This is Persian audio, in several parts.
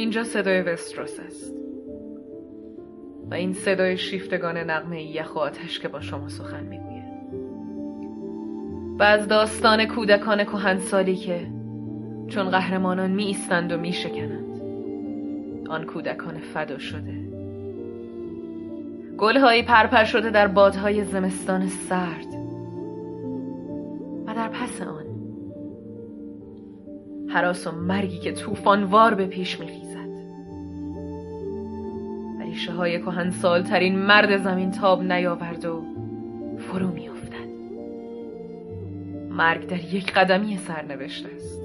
اینجا صدای وستروس است و این صدای شیفتگان نغمه یخ و آتش که با شما سخن میگوید و از داستان کودکان کهنسالی که چون قهرمانان می ایستند و می شکنند آن کودکان فدا شده، گلهایی پرپر شده در بادهای زمستان سرد و در پس آن هراس و مرگی که طوفانوار به پیش می خیزد. ریشه های کهنسال ترین مرد زمین تاب نیاورد و فرو می افتد. مرگ در یک قدمی سرنوشته است.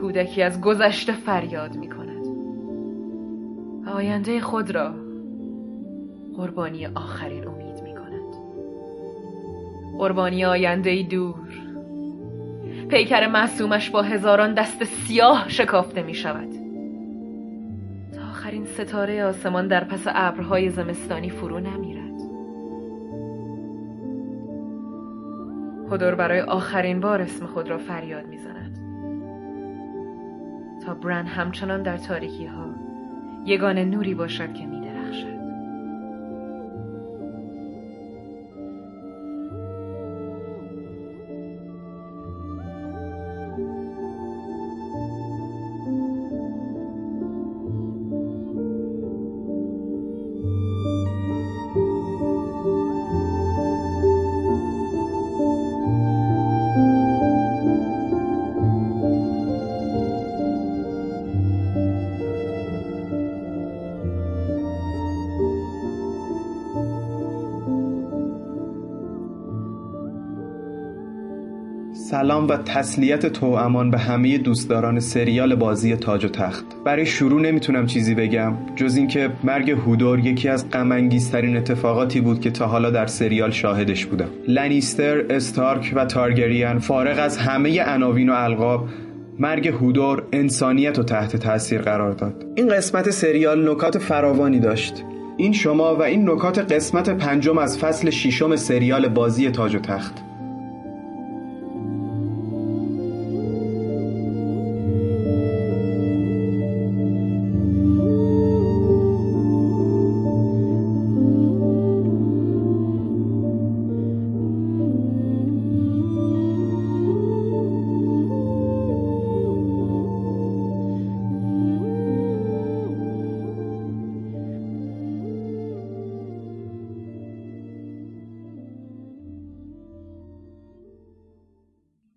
کودکی از گذشته فریاد می کند و آینده خود را قربانی آخرین امید می کند، قربانی آینده‌ای دور. پیکر معصومش با هزاران دست سیاه شکافته می شود تا آخرین ستاره آسمان در پس ابرهای زمستانی فرو نمیرد. هودور برای آخرین بار اسم خود را فریاد می زند تا بران همچنان در تاریکی ها یگانه نوری باشد که می درخشد. سلام و تسلیت توامان به همه دوستداران سریال بازی تاج و تخت. برای شروع نمیتونم چیزی بگم جز اینکه مرگ هودور یکی از غم انگیزترین اتفاقاتی بود که تا حالا در سریال شاهدش بودم. لانیستر، استارک و تارگریان فارغ از همه عناوین و القاب، مرگ هودور انسانیت رو تحت تاثیر قرار داد. این قسمت سریال نکات فراوانی داشت. این شما و این نکات قسمت 5 از فصل 6 سریال بازی تاج و تخت.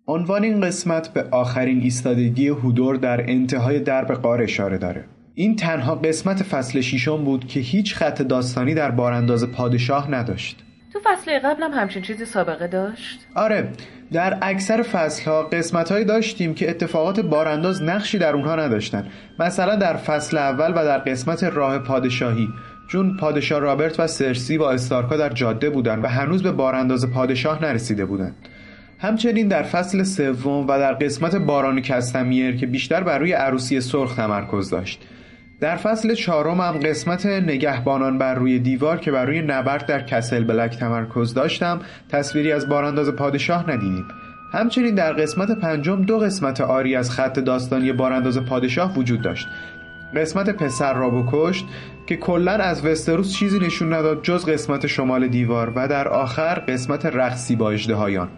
عنوان این قسمت به آخرین ایستادگی هودور در انتهای درب غار اشاره داره. این تنها قسمت فصل 6 بود که هیچ خط داستانی در بارانداز پادشاه نداشت. تو فصل قبل هم همچین چیزی سابقه داشت؟ آره، در اکثر فصل‌ها قسمت‌هایی داشتیم که اتفاقات بارانداز نقشی در اونها نداشتن. مثلا در فصل اول و در قسمت راه پادشاهی، چون پادشاه رابرت و سرسی با استارکا در جاده بودن و هنوز به بارانداز پادشاه نرسیده بودن. همچنین در فصل 3 و در قسمت باران کستمیر که بیشتر بر روی عروسی سرخ تمرکز داشت. در فصل 4 هم قسمت نگهبانان بر روی دیوار که بر روی نبرد در کسل بلک تمرکز داشتم تصویری از بارانداز پادشاه ندیدیم. همچنین در قسمت 5 2 قسمت آری از خط داستانی بارانداز پادشاه وجود داشت. قسمت پسر را بکشت که کلن از وستروس چیزی نشون نداد جز قسمت شمال دیوار و در آخر قسمت رقصی با اژدهایان.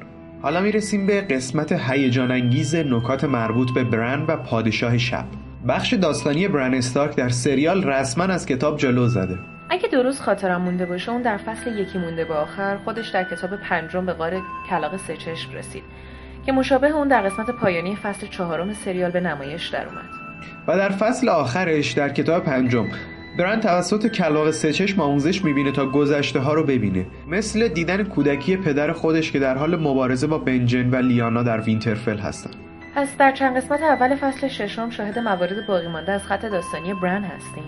حالا میرسیم به قسمت هیجان انگیز نکات مربوط به بران و پادشاه شب. بخش داستانی بران استارک در سریال رسما از کتاب جلو زده. اگه درست خاطرم مونده باشه اون در فصل 1 مونده به آخر خودش در کتاب 5 به غار کلاغ سه‌چشم رسید که مشابه اون در قسمت پایانی فصل 4 سریال به نمایش در اومد. و در فصل آخرش در کتاب 5 بران توسط کلاغ سه‌چشم آموزش می‌بینه تا گذشته ها رو ببینه، مثل دیدن کودکی پدر خودش که در حال مبارزه با بنجن و لیانا در وینترفل هستن. پس در چند قسمت اول فصل 6 شاهد موارد باقی مانده از خط داستانی بران هستیم.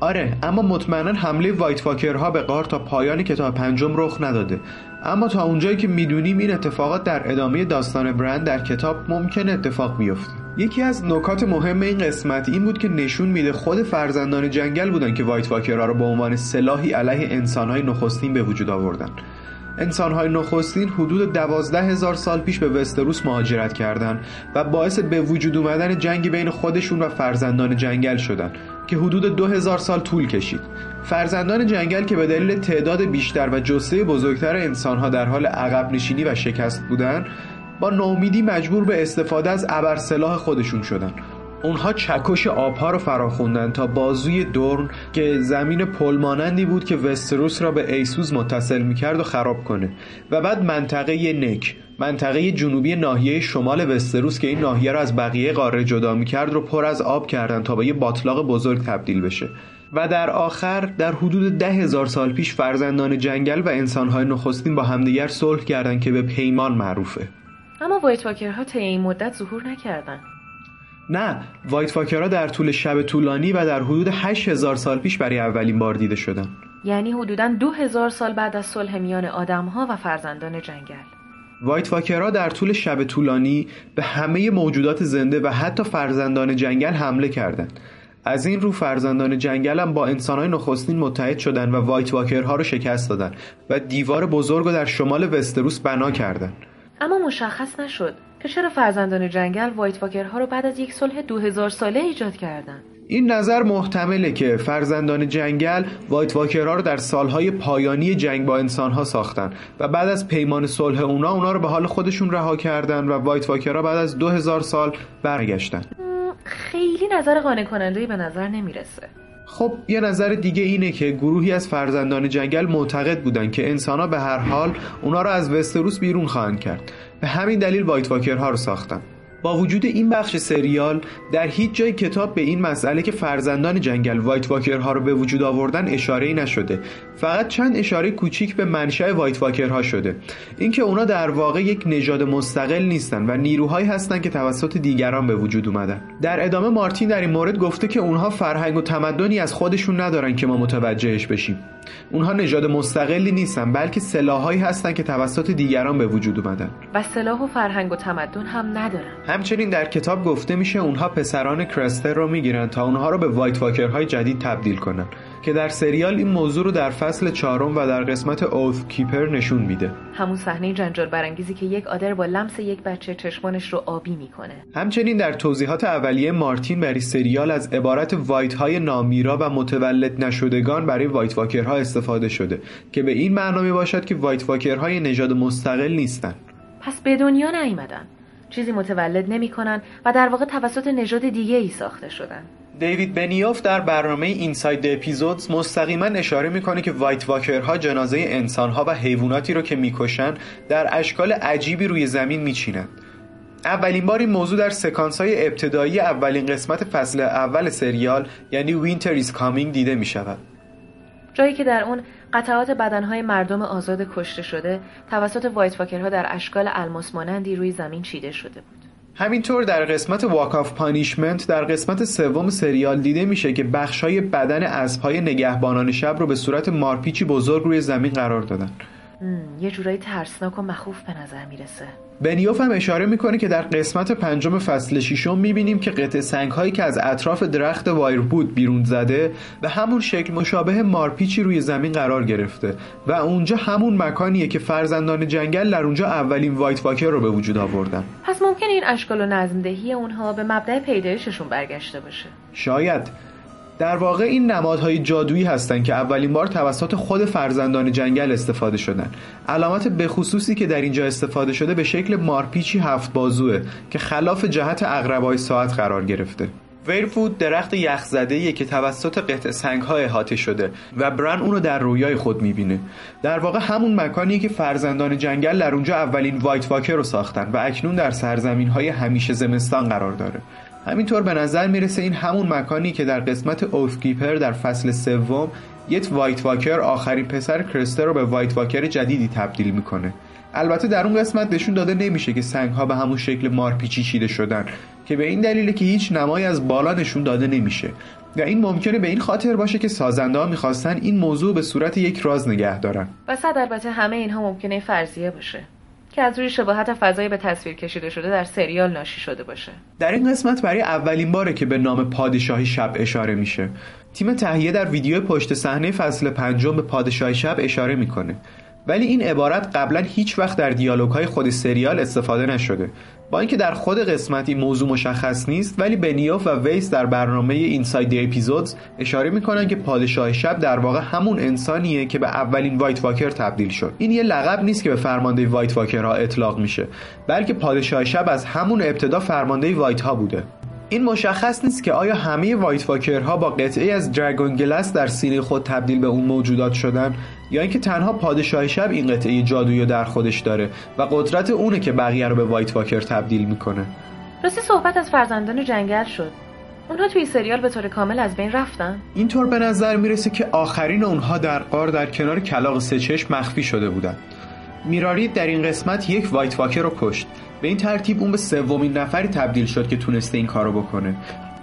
آره، اما مطمئنا حمله وایت واکرها به غار تا پایان کتاب 5 رخ نداده، اما تا اونجایی که میدونیم این اتفاقات در ادامه داستان بران در کتاب ممکن اتفاق بیفته. یکی از نکات مهم این قسمت این بود که نشون میده خود فرزندان جنگل بودن که وایت واکرها رو به عنوان سلاحی علیه انسان‌های نخستین به وجود آوردن. انسان‌های نخستین حدود 12,000 سال پیش به وستروس مهاجرت کردند و باعث به وجود آمدن جنگی بین خودشون و فرزندان جنگل شدند که حدود 2000 سال طول کشید. فرزندان جنگل که به دلیل تعداد بیشتر و جثه بزرگتر انسان‌ها در حال عقب نشینی و شکست بودند، با ناامیدی مجبور به استفاده از ابرسلاح خودشون شدند. اونها چکش آبها رو فراخوندن تا بازوی دورن که زمین پلمانندی بود که وستروس را به ایسوس متصل میکرد و خراب کنه و بعد منطقه نک، منطقه جنوبی ناحیه شمال وستروس که این ناحیه رو از بقیه قاره جدا میکرد رو پر از آب کردن تا به یه باتلاق بزرگ تبدیل بشه و در آخر در حدود 10,000 سال پیش فرزندان جنگل و انسانهای نخستین با همدیگر صلح کردند که به پیمان معروفه. اما وایت واکرها طی این مدت ظهور نکردند. نه، وایت واکرها در طول شب طولانی و در حدود 8,000 سال پیش برای اولین بار دیده شدن، یعنی حدوداً 2,000 سال بعد از صلح میان آدم‌ها و فرزندان جنگل. وایت واکرها در طول شب طولانی به همه موجودات زنده و حتی فرزندان جنگل حمله کردند. از این رو فرزندان جنگل هم با انسان‌های نخستین متحد شدند و وایت واکرها رو شکست دادند و دیوار بزرگ رو در شمال وستروس بنا کردند. اما مشخص نشد که چرا فرزندان جنگل وایت واکرها رو بعد از یک صلح 2000 ساله ایجاد کردند. این نظر محتمله که فرزندان جنگل وایت واکرها رو در سالهای پایانی جنگ با انسانها ساختن و بعد از پیمان صلح اونا رو به حال خودشون رها کردن و وایت واکرها بعد از 2000 سال برگشتن. خیلی نظر قانع کننده‌ای به نظر نمیرسه. خب یه نظر دیگه اینه که گروهی از فرزندان جنگل معتقد بودن که انسان‌ها به هر حال اونا رو از وستروس بیرون خواهند کرد. به همین دلیل وایت واکرها رو ساختن. با وجود این بخش سریال در هیچ جای کتاب به این مسئله که فرزندان جنگل وایت واکرها رو به وجود آوردن اشاره‌ای نشده. فقط چند اشاره کوچیک به منشأ وایت واکرها شده. اینکه اونا در واقع یک نژاد مستقل نیستن و نیروهایی هستن که توسط دیگران به وجود اومدن. در ادامه مارتین در این مورد گفته که اونها فرهنگ و تمدنی از خودشون ندارن که ما متوجهش بشیم. اونها نژاد مستقلی نیستن بلکه سلاحایی هستن که توسط دیگران به وجود اومدن و سلاح و فرهنگ و تمدن هم ندارن. همچنین در کتاب گفته میشه اونها پسران کرستر رو میگیرن تا اونها رو به وایت واکرهای جدید تبدیل کنن که در سریال این موضوع رو در فصل 4 و در قسمت اوث کیپر نشون میده. همون صحنه جنجال برانگیزی که یک آدر با لمس یک بچه چشمانش رو آبی میکنه. همچنین در توضیحات اولیه مارتین برای سریال از عبارت وایت های نامیرا و متولد نشدگان برای وایت واکرها استفاده شده که به این معنا میباشد که وایت واکرهای نژاد مستقل نیستن. پس به دنیا نیومدن. چیزی متولد نمی‌کنن و در واقع توسط نژاد دیگه‌ای ساخته شدن. دیوید بنیوف در برنامه اینساید اپیزودز مستقیما اشاره می‌کنه که وایت واکرها جنازه انسان‌ها و حیواناتی رو که می‌کشن در اشکال عجیبی روی زمین می‌چینند. اولین بار این موضوع در سکانس‌های ابتدایی اولین قسمت فصل اول سریال یعنی وینتر ایز کامینگ دیده می‌شود. جایی که در اون قطعات بدنهای مردم آزاد کشته شده توسط وایت واکرها در اشکال الماس مانندی روی زمین چیده شده بود. همینطور در قسمت واک آف پانیشمنت در قسمت 3 سریال دیده میشه که بخش‌های بدن اسب‌های نگهبانان شب رو به صورت مارپیچی بزرگ روی زمین قرار دادن. یه جورایی ترسناک و مخوف به نظر میرسه. بنیوف هم اشاره میکنه که در قسمت 5 فصل 6 میبینیم که قطع سنگهایی که از اطراف درخت وایربود بیرون زده و همون شکل مشابه مارپیچی روی زمین قرار گرفته و اونجا همون مکانیه که فرزندان جنگل در اونجا اولین وایت واکر رو به وجود آوردن. پس ممکنه این اشکال و نظم‌دهی اونها به مبدأ پیدایششون برگشته باشه. شاید در واقع این نمادهای جادویی هستند که اولین بار توسط خود فرزندان جنگل استفاده شدن. علامت بخصوصی که در اینجا استفاده شده به شکل مارپیچی 7 بازوه که خلاف جهت عقرب‌های ساعت قرار گرفته. ویرفود درخت یخزده‌ای که توسط قطع سنگ‌ها احاطه شده و بران اون رو در رویای خود می‌بینه. در واقع همون مکانیه که فرزندان جنگل در اونجا اولین وایت واکر رو ساختن و اکنون در سرزمین‌های همیشه زمستان قرار داره. همینطور به نظر میرسه این همون مکانی که در قسمت اوفکیپر در فصل 3 یت وایت واکر آخرین پسر کرستر رو به وایت واکر جدیدی تبدیل میکنه. البته در اون قسمت نشون داده نمیشه که سنگها به همون شکل مارپیچی چیده شدن که به این دلیله که هیچ نمایی از بالا نشون داده نمیشه و این ممکنه به این خاطر باشه که سازنده‌ها میخواستن این موضوع به صورت یک راز نگه دارن. بسد البته همه اینها ممکنه فرضیه باشه که از روی شباهت فضایی به تصویر کشیده شده در سریال ناشی شده باشه. در این قسمت برای اولین باره که به نام پادشاه شب اشاره میشه. تیم تهیه در ویدیو پشت صحنه فصل 5 به پادشاه شب اشاره میکنه. ولی این عبارت قبلا هیچ وقت در دیالوگ‌های خود سریال استفاده نشده. با اینکه در خود قسمت این موضوع مشخص نیست، ولی بنیوف و ویس در برنامه اینساید دی اپیزودز اشاره میکنن که پادشاه شب در واقع همون انسانیه که به اولین وایت واکر تبدیل شد. این یه لقب نیست که به فرمانده وایت واکرها اطلاق میشه، بلکه پادشاه شب از همون ابتدا فرمانده وایت ها بوده. این مشخص نیست که آیا همه وایت واکرها با قطعه از دراگون گلس در سینه خود تبدیل به اون موجودات شدن، یا اینکه تنها پادشاه شب این قطعه جادویی در خودش داره و قدرت اونه که بقیه رو به وایت واکر تبدیل میکنه. راستی صحبت از فرزندان جنگل شد. اونها توی سریال به طور کامل از بین رفتن؟ اینطور به نظر میرسه که آخرین اونها در غار در کنار کلاغ سه چشم مخفی شده بودن. میرا رید در این قسمت یک وایت واکر رو کشت. به این ترتیب اون به سومین نفری تبدیل شد که تونسته این کارو بکنه.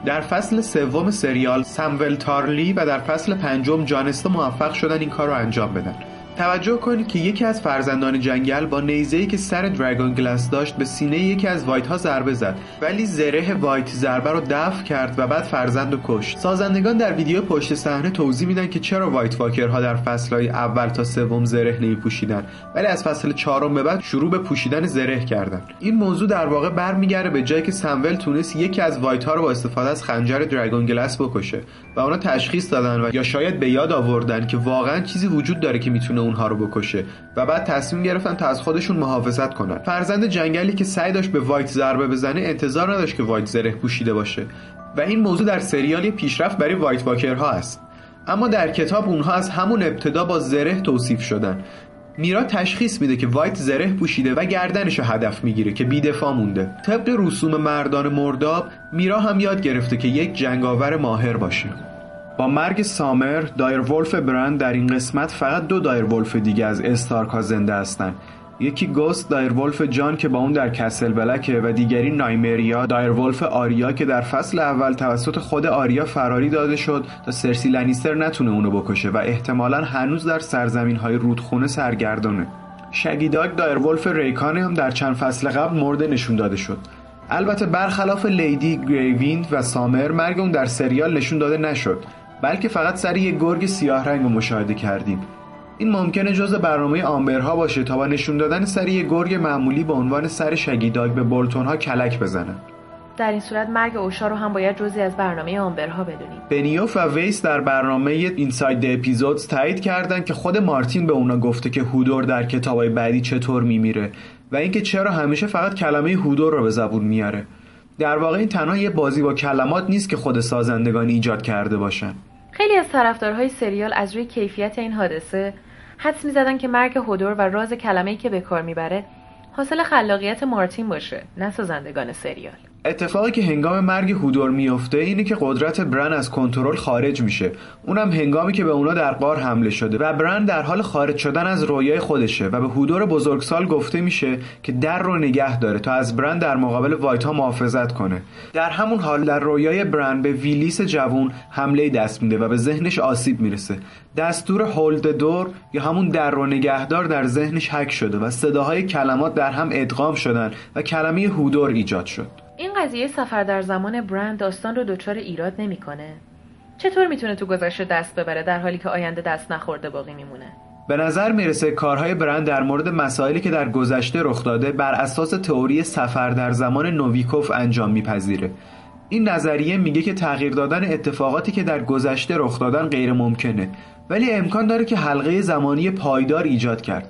در فصل سوم سریال ساموئل تارلی و در فصل پنجم جان اسنو موفق شدن این کارو انجام بدن. توجه کنید که یکی از فرزندان جنگل با نیزه‌ای که سر دراگون گلاس داشت به سینه یکی از وایت ها ضربه زد، ولی زره وایت ضربه رو دفع کرد و بعد فرزند رو کشت. سازندگان در ویدیو پشت صحنه توضیح میدن که چرا وایت واکرها در فصل‌های اول تا سوم زره نمی‌پوشیدن، ولی از فصل چهارم به بعد شروع به پوشیدن زره کردن. این موضوع در واقع برمیگره به جایی که ساموئل تونست یکی از وایت ها رو با استفاده از خنجر دراگون گلاس بکشه و اونا تشخیص دادن و یا شاید به یاد آوردن که واقعاً چیزی وجود داره که میتونه اونها رو بکشه و بعد تصمیم گرفتن تا از خودشون محافظت کنن. فرزند جنگلی که سعی داشت به وایت ضربه بزنه انتظار نداشت که وایت زره پوشیده باشه و این موضوع در سریال پیشرفت برای وایت واکرها است. اما در کتاب اونها از همون ابتدا با زره توصیف شدن. میرا تشخیص میده که وایت زره پوشیده و گردنش رو هدف میگیره که بی‌دفاع مونده. طبق رسوم مردان مرداب میرا هم یاد گرفته که یک جنگاور ماهر باشه. با مرگ سامر، دایرولف بران در این قسمت فقط دو دایرولف دیگه از استارک ها زنده هستن. یکی گوست دایرولف جان که با اون در کسل بلکه و دیگری نایمریا دایرولف آریا که در فصل اول توسط خود آریا فراری داده شد تا سرسی لانیستر نتونه اونو بکشه و احتمالاً هنوز در سرزمین های رودخونه سرگردانه. شگیداک دایرولف ریکانه هم در چند فصل قبل مرده نشون داده شد. البته برخلاف لیدی گریویند و سامر مرگ اون در سریال نشون داده نشد، بلکه فقط سر یک گرگ سیاه رنگ رو مشاهده کردیم. این ممکنه جزء برنامه آمبرها باشه تا با نشون دادن سر یک گرگ معمولی به عنوان سر شگیداک به بولتون ها کلک بزنن. در این صورت مرگ اوشا رو هم باید جزئی از برنامه آمبرها بدونیم. بنیوف و ویس در برنامه اینساید دی اپیزودز تایید کردن که خود مارتین به اونا گفته که هودور در کتابای بعدی چطور میمیره و اینکه چرا همیشه فقط کلمه هودور رو به زبون میاره. در واقع این تنها یه بازی با کلمات نیست که خود سازندگان ایجاد کرده باشن. خیلی از طرفدارهای سریال از روی کیفیت این حادثه حدس می‌زدن که مرگ هودور و راز کلمه‌ای که به کار می‌بره حاصل خلاقیت مارتین باشه، نه سازندگان سریال. اتفاقی که هنگام مرگ هودور میفته اینه که قدرت بران از کنترل خارج میشه، اونم هنگامی که به اونا در غار حمله شده و بران در حال خارج شدن از رویای خودشه و به هودور بزرگسال گفته میشه که در رو نگه داره تا از بران در مقابل وایت ها محافظت کنه. در همون حال در رویای بران به ویلیس جوان حمله دست میده و به ذهنش آسیب میرسه. دستور هولد دور یا همون در رو نگهدار در ذهنش هک شده و صداهای کلمات در هم ادغام شدن و کلمه هودور ایجاد شد. این قضیه سفر در زمان برند داستان رو دچار ایراد نمی‌کنه؟ چطور میتونه تو گذشته دست ببره در حالی که آینده دست نخورده باقی میمونه؟ به نظر میرسه کارهای برند در مورد مسائلی که در گذشته رخ داده بر اساس تئوری سفر در زمان نویکوف انجام میپذیره. این نظریه میگه که تغییر دادن اتفاقاتی که در گذشته رخ دادن غیر ممکنه، ولی امکان داره که حلقه زمانی پایدار ایجاد کرد.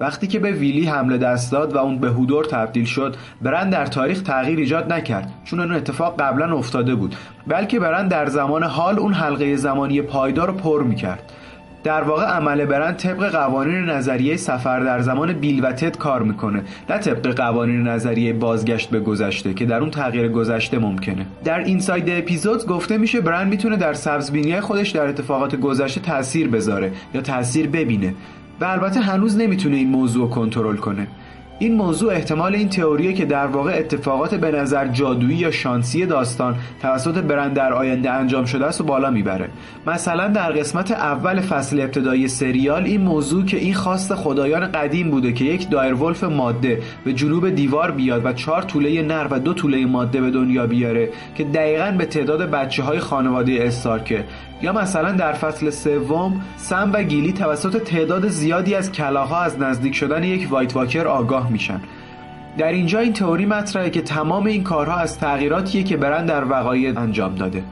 وقتی که به ویلی حمله دست داد و اون به هودور تبدیل شد، برند در تاریخ تغییر ایجاد نکرد چون اون اتفاق قبلا افتاده بود، بلکه برند در زمان حال اون حلقه زمانی پایدار رو پر میکرد. در واقع عمل برند طبق قوانین نظریه سفر در زمان بیل و تد کار میکنه، نه طبق قوانین نظریه بازگشت به گذشته که در اون تغییر گذشته ممکنه. در اینساید اپیزود گفته میشه برند میتونه در سبزبینی‌های خودش در اتفاقات گذشته تاثیر بذاره یا تاثیر ببینه و البته هنوز نمیتونه این موضوع کنترل کنه. این موضوع احتمال این تئوریه که در واقع اتفاقات به نظر جادویی یا شانسی داستان توسط بران در آینده انجام شده است و بالا میبره. مثلا در قسمت اول فصل ابتدایی سریال این موضوع که این خواست خدایان قدیم بوده که یک دایرولف ماده به جنوب دیوار بیاد و 4 توله نر و 2 توله ماده به دنیا بیاره که دقیقاً به تعداد بچه‌های خانواده استارک. یا مثلا در فصل سوم سم و گیلی توسط تعداد زیادی از کلاغ‌ها از نزدیک شدن یک وایت واکر آگاه میشن. در اینجا این تئوری مطرحه که تمام این کارها از تغییراتیه که برند در وقایع انجام داده.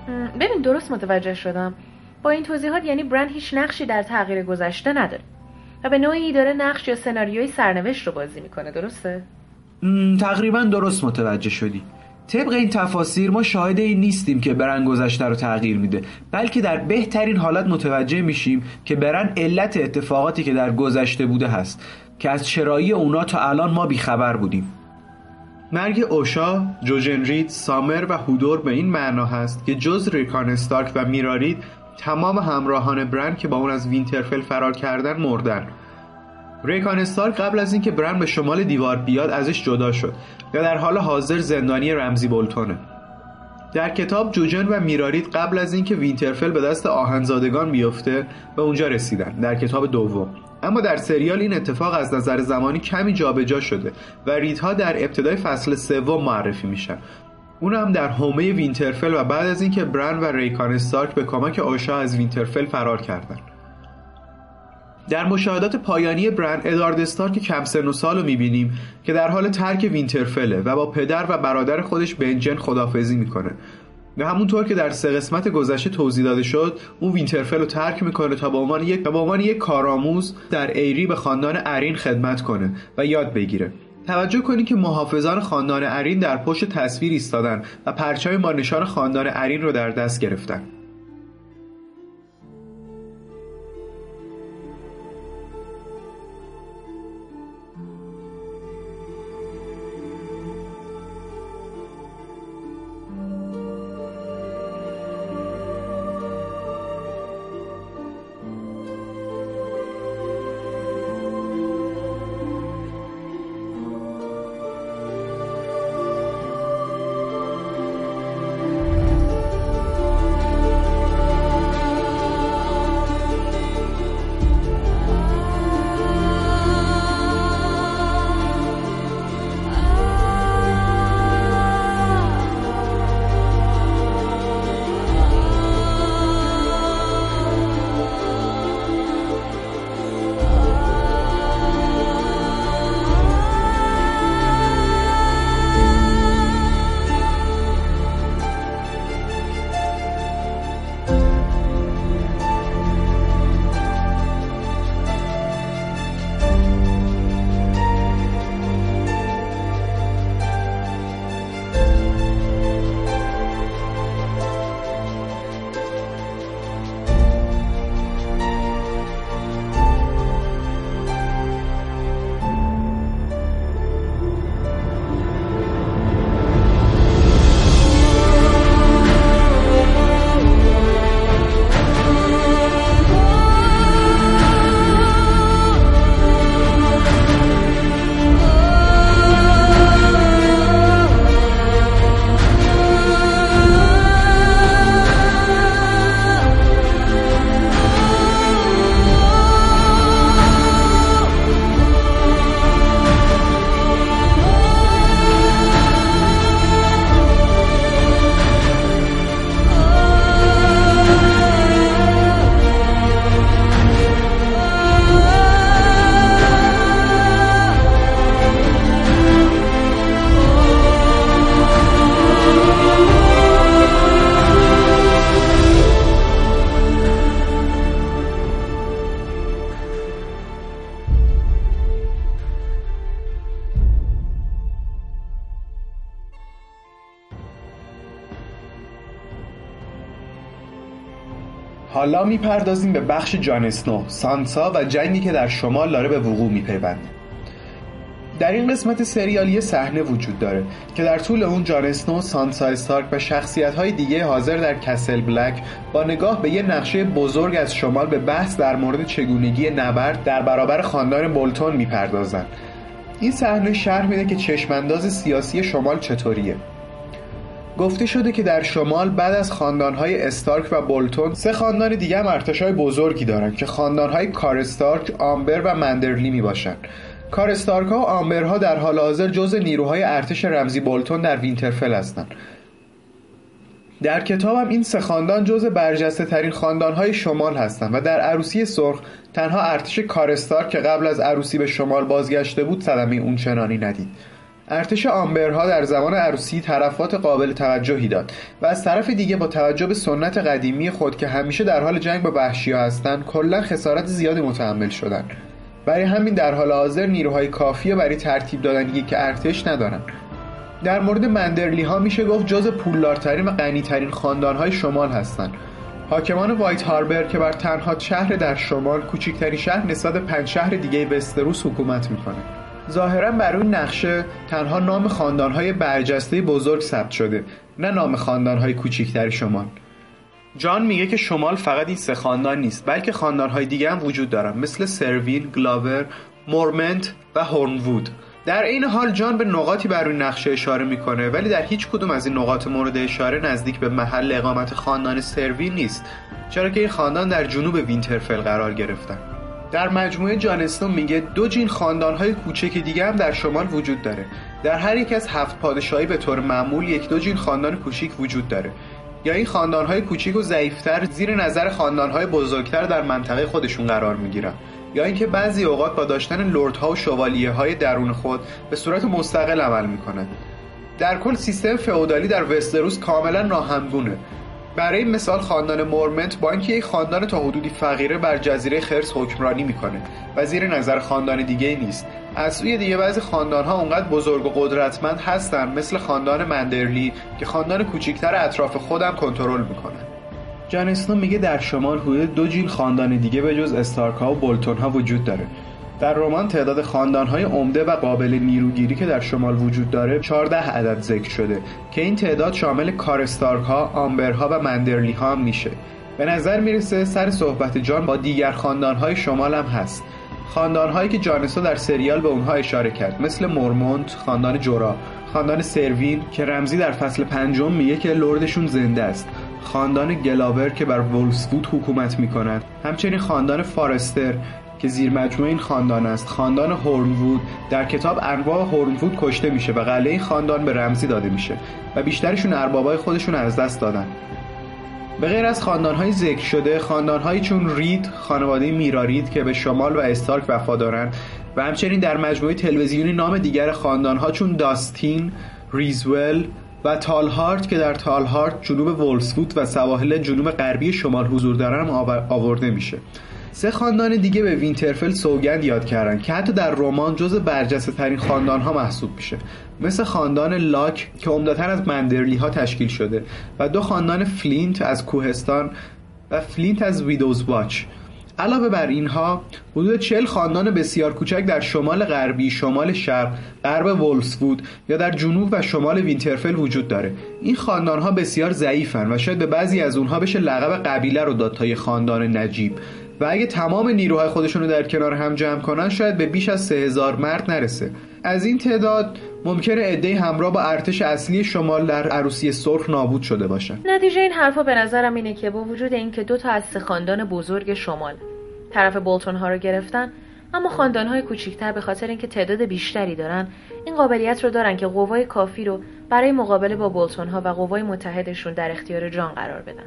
ببین درست متوجه شدم. با این توضیحات یعنی برند هیچ نقشی در تغییر گذشته نداره و به نوعی داره نقش یا سناریوی سرنوشت رو بازی میکنه، درسته؟ تقریبا درست متوجه شدی. طبق این تفاسیر ما شاهد این نیستیم که برند گذشته رو تغییر میده، بلکه در بهترین حالت متوجه میشیم که برند علت اتفاقاتی که در گذشته بوده هست که از چرایی اونا تا الان ما بیخبر بودیم. مرگ اوشا، جوجن رید، سامر و هودور به این معنا هست که جز ریکان استارک و میرا رید تمام همراهان برند که با اون از وینترفل فرار کردن مردن. ریکان استارک قبل از اینکه برند به شمال دیوار بیاد ازش جدا شد و در حال حاضر زندانی رمزی بولتونه. در کتاب جوجن و میرا رید قبل از اینکه وینترفل به دست آهنزادگان بیفته به اونجا رسیدن در کتاب دوم. اما در سریال این اتفاق از نظر زمانی کمی جابجا شده و ریدها در ابتدای فصل سوم معرفی میشن. اون هم در حومه وینترفل و بعد از اینکه بران و ریکان استارک به کمک اوشا از وینترفل فرار کردن. در مشاهدات پایانی بران ادوارد استارک کم سن و سالو میبینیم که در حال ترک وینترفله و با پدر و برادر خودش بنجن خدافظی میکنه. و همونطور که در سه قسمت گذشته توضیح داده شد، اون وینترفل رو ترک میکنه تا به عنوان یک کارآموز در ایری به خاندان ارین خدمت کنه و یاد بگیره. توجه کنید که محافظان خاندان ارین در پشت تصویر ایستادن و پرچم با نشان خاندان ارین رو در دست گرفتن. حالا میپردازیم به بخش جان اسنو، سانسا و جنگی که در شمال داره به وقوع میپیونده. در این قسمت سریال یه صحنه وجود داره که در طول اون جان اسنو، سانسا استارک و شخصیت‌های دیگه حاضر در کسل بلک با نگاه به یه نقشه بزرگ از شمال به بحث در مورد چگونگی نبرد در برابر خاندان بولتون میپردازن. این صحنه شرح میده که چشمانداز سیاسی شمال چطوریه. گفته شده که در شمال بعد از خاندانهای استارک و بولتون 3 خاندان دیگه هم ارتشای بزرگی دارن که خاندانهای کار استارک، آمبر و مندرلی می باشن. کار استارک‌ها و آمبرها در حال حاضر جزء نیروهای ارتش رمزی بولتون در وینترفل هستن. در کتابم این 3 خاندان جزء برجسته‌ترین خاندانهای شمال هستند و در عروسی سرخ تنها ارتش کار استارک که قبل از عروسی به شمال بازگشته بود صدمه اون چنانی ندید. ارتش آمبرها در زمان عروسی تلفات قابل توجهی داد و از طرف دیگه با توجه به سنت قدیمی خود که همیشه در حال جنگ با وحشی‌ها هستند کلا خسارت زیادی متحمل شدن. برای همین در حال حاضر نیروهای کافیه برای ترتیب دادن یک ارتش ندارن. در مورد مندرلی ها میشه گفت جز پولدارترین و غنیترین خاندان های شمال هستند. حاکمان وایت هاربر که بر تنها شهر در شمال کوچکترین شهر نسبت 5 شهر دیگه وستروس حکومت میکنه. ظاهرا بر اون نقشه تنها نام خاندان های برجسته بزرگ ثبت شده، نه نام خاندان های کوچکتر شمال. جان میگه که شمال فقط این 3 خاندان نیست، بلکه خاندان های دیگه هم وجود دارن، مثل سروین، گلاور، مورمنت و هورنوود. در این حال جان به نقاطی بر روی نقشه اشاره میکنه، ولی در هیچ کدوم از این نقاط مورد اشاره نزدیک به محل اقامت خاندان سروین نیست، چرا که این خاندان در جنوب وینترفل قرار گرفتن. در مجموعه جان اسنو میگه 2 جین خاندانهای کوچک دیگه هم در شمال وجود داره. در هر یک از 7 پادشاهی به طور معمول 1-2 جین خاندان کوچک وجود داره. یا این خاندانهای کوچیک و ضعیفتر زیر نظر خاندانهای بزرگتر در منطقه خودشون قرار میگیرن، یا اینکه بعضی اوقات با داشتن لردها و شوالیه‌های درون خود به صورت مستقل عمل میکنن. در کل سیستم فئودالی در وستروس کاملا ناهمگونه. برای مثال خاندان مورمنت با اینکه یک خاندان تا حدودی فقیره بر جزیره خرس حکمرانی میکنه و زیر نظر خاندان دیگه‌ای نیست. از سوی دیگه بعضی خاندان‌ها اونقدر بزرگ و قدرتمند هستن مثل خاندان مندرلی که خاندان کوچکتر اطراف خودم کنترل میکنه. جان اسنو میگه در شمال حدود 2 جیل خاندان دیگه به جز استارک‌ها و بولتون‌ها وجود داره. در رمان تعداد خاندان‌های عمده و قابل نیروگیری که در شمال وجود داره 14 عدد ذکر شده که این تعداد شامل کار استارک‌ها، آمبرها و مندرلی‌ها هم میشه. به نظر میرسه سر صحبت جان با دیگر خاندان‌های شمال هم هست. خاندان‌هایی که جان اسنو در سریال به اونها اشاره کرد، مثل مورمونت، خاندان جورا، خاندان سروین که رمزی در فصل 5 میگه که لردشون زنده است، خاندان گلاور که بر وولفسفود حکومت می‌کند، همچنین خاندان فارستر که زیر مجموعه این خاندان است. خاندان هورنوود در کتاب انواع هورنوود کشته میشه و قلعه این خاندان به رمزی داده میشه و بیشترشون اربابای خودشون از دست دادن. به غیر از خاندان‌های ذکر شده، خاندان‌هایی چون رید، خانواده میرا رید که به شمال و استارک وفادارن و همچنین در مجموعه تلویزیونی نام دیگر خاندان‌ها چون داستین، ریزول و تالهارت که در تالهارت جنوب وولفسفود و سواحل جنوب غربی شمال حضور دارن آورده میشه. 3 خاندان دیگه به وینترفل سوگند یاد کردن که حتی در رمان جزء برجسته‌ترین خاندان‌ها محسوب میشه، مثل خاندان لاک که عمدتاً از مندرلی‌ها تشکیل شده و 2 خاندان فلینت از کوهستان و فلینت از ویدوز واچ. علاوه بر اینها حدود 40 خاندان بسیار کوچک در شمال غربی، شمال شرق، غرب وولفسفود یا در جنوب و شمال وینترفل وجود داره. این خاندان‌ها بسیار ضعیفن و شاید به بعضی از اونها بشه لقب قبیله رو داد تا خاندان نجیب. و اگه تمام نیروهای خودشون رو در کنار هم جمع کنن شاید به بیش از 3000 مرد نرسه. از این تعداد ممکنه عده‌ای همراه با ارتش اصلی شمال در عروسی سرخ نابود شده باشن. نتیجه این حرفا به نظرم اینه که با وجود اینکه 2 از 3 خاندان بزرگ شمال طرف بولتون ها رو گرفتن، اما خاندان های کوچیک‌تر به خاطر اینکه تعداد بیشتری دارن این قابلیت رو دارن که قوای کافی رو برای مقابله با بولتون ها و قوای متحدشون در اختیار جان قرار بدن.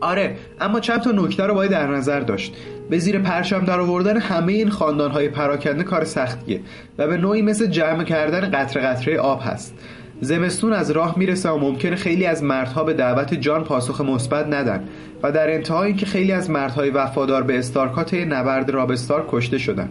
آره، اما چند تا نکته رو باید در نظر داشت. به زیر پرچم در آوردن همه این خاندان‌های پراکنده کار سختیه و به نوعی مثل جمع کردن قطره قطره آب هست. زمستون از راه میرسه و ممکنه خیلی از مردها به دعوت جان پاسخ مثبت ندن و در انتهای اینکه خیلی از مردهای وفادار به استارکات نبرد راب استارک کشته شدن.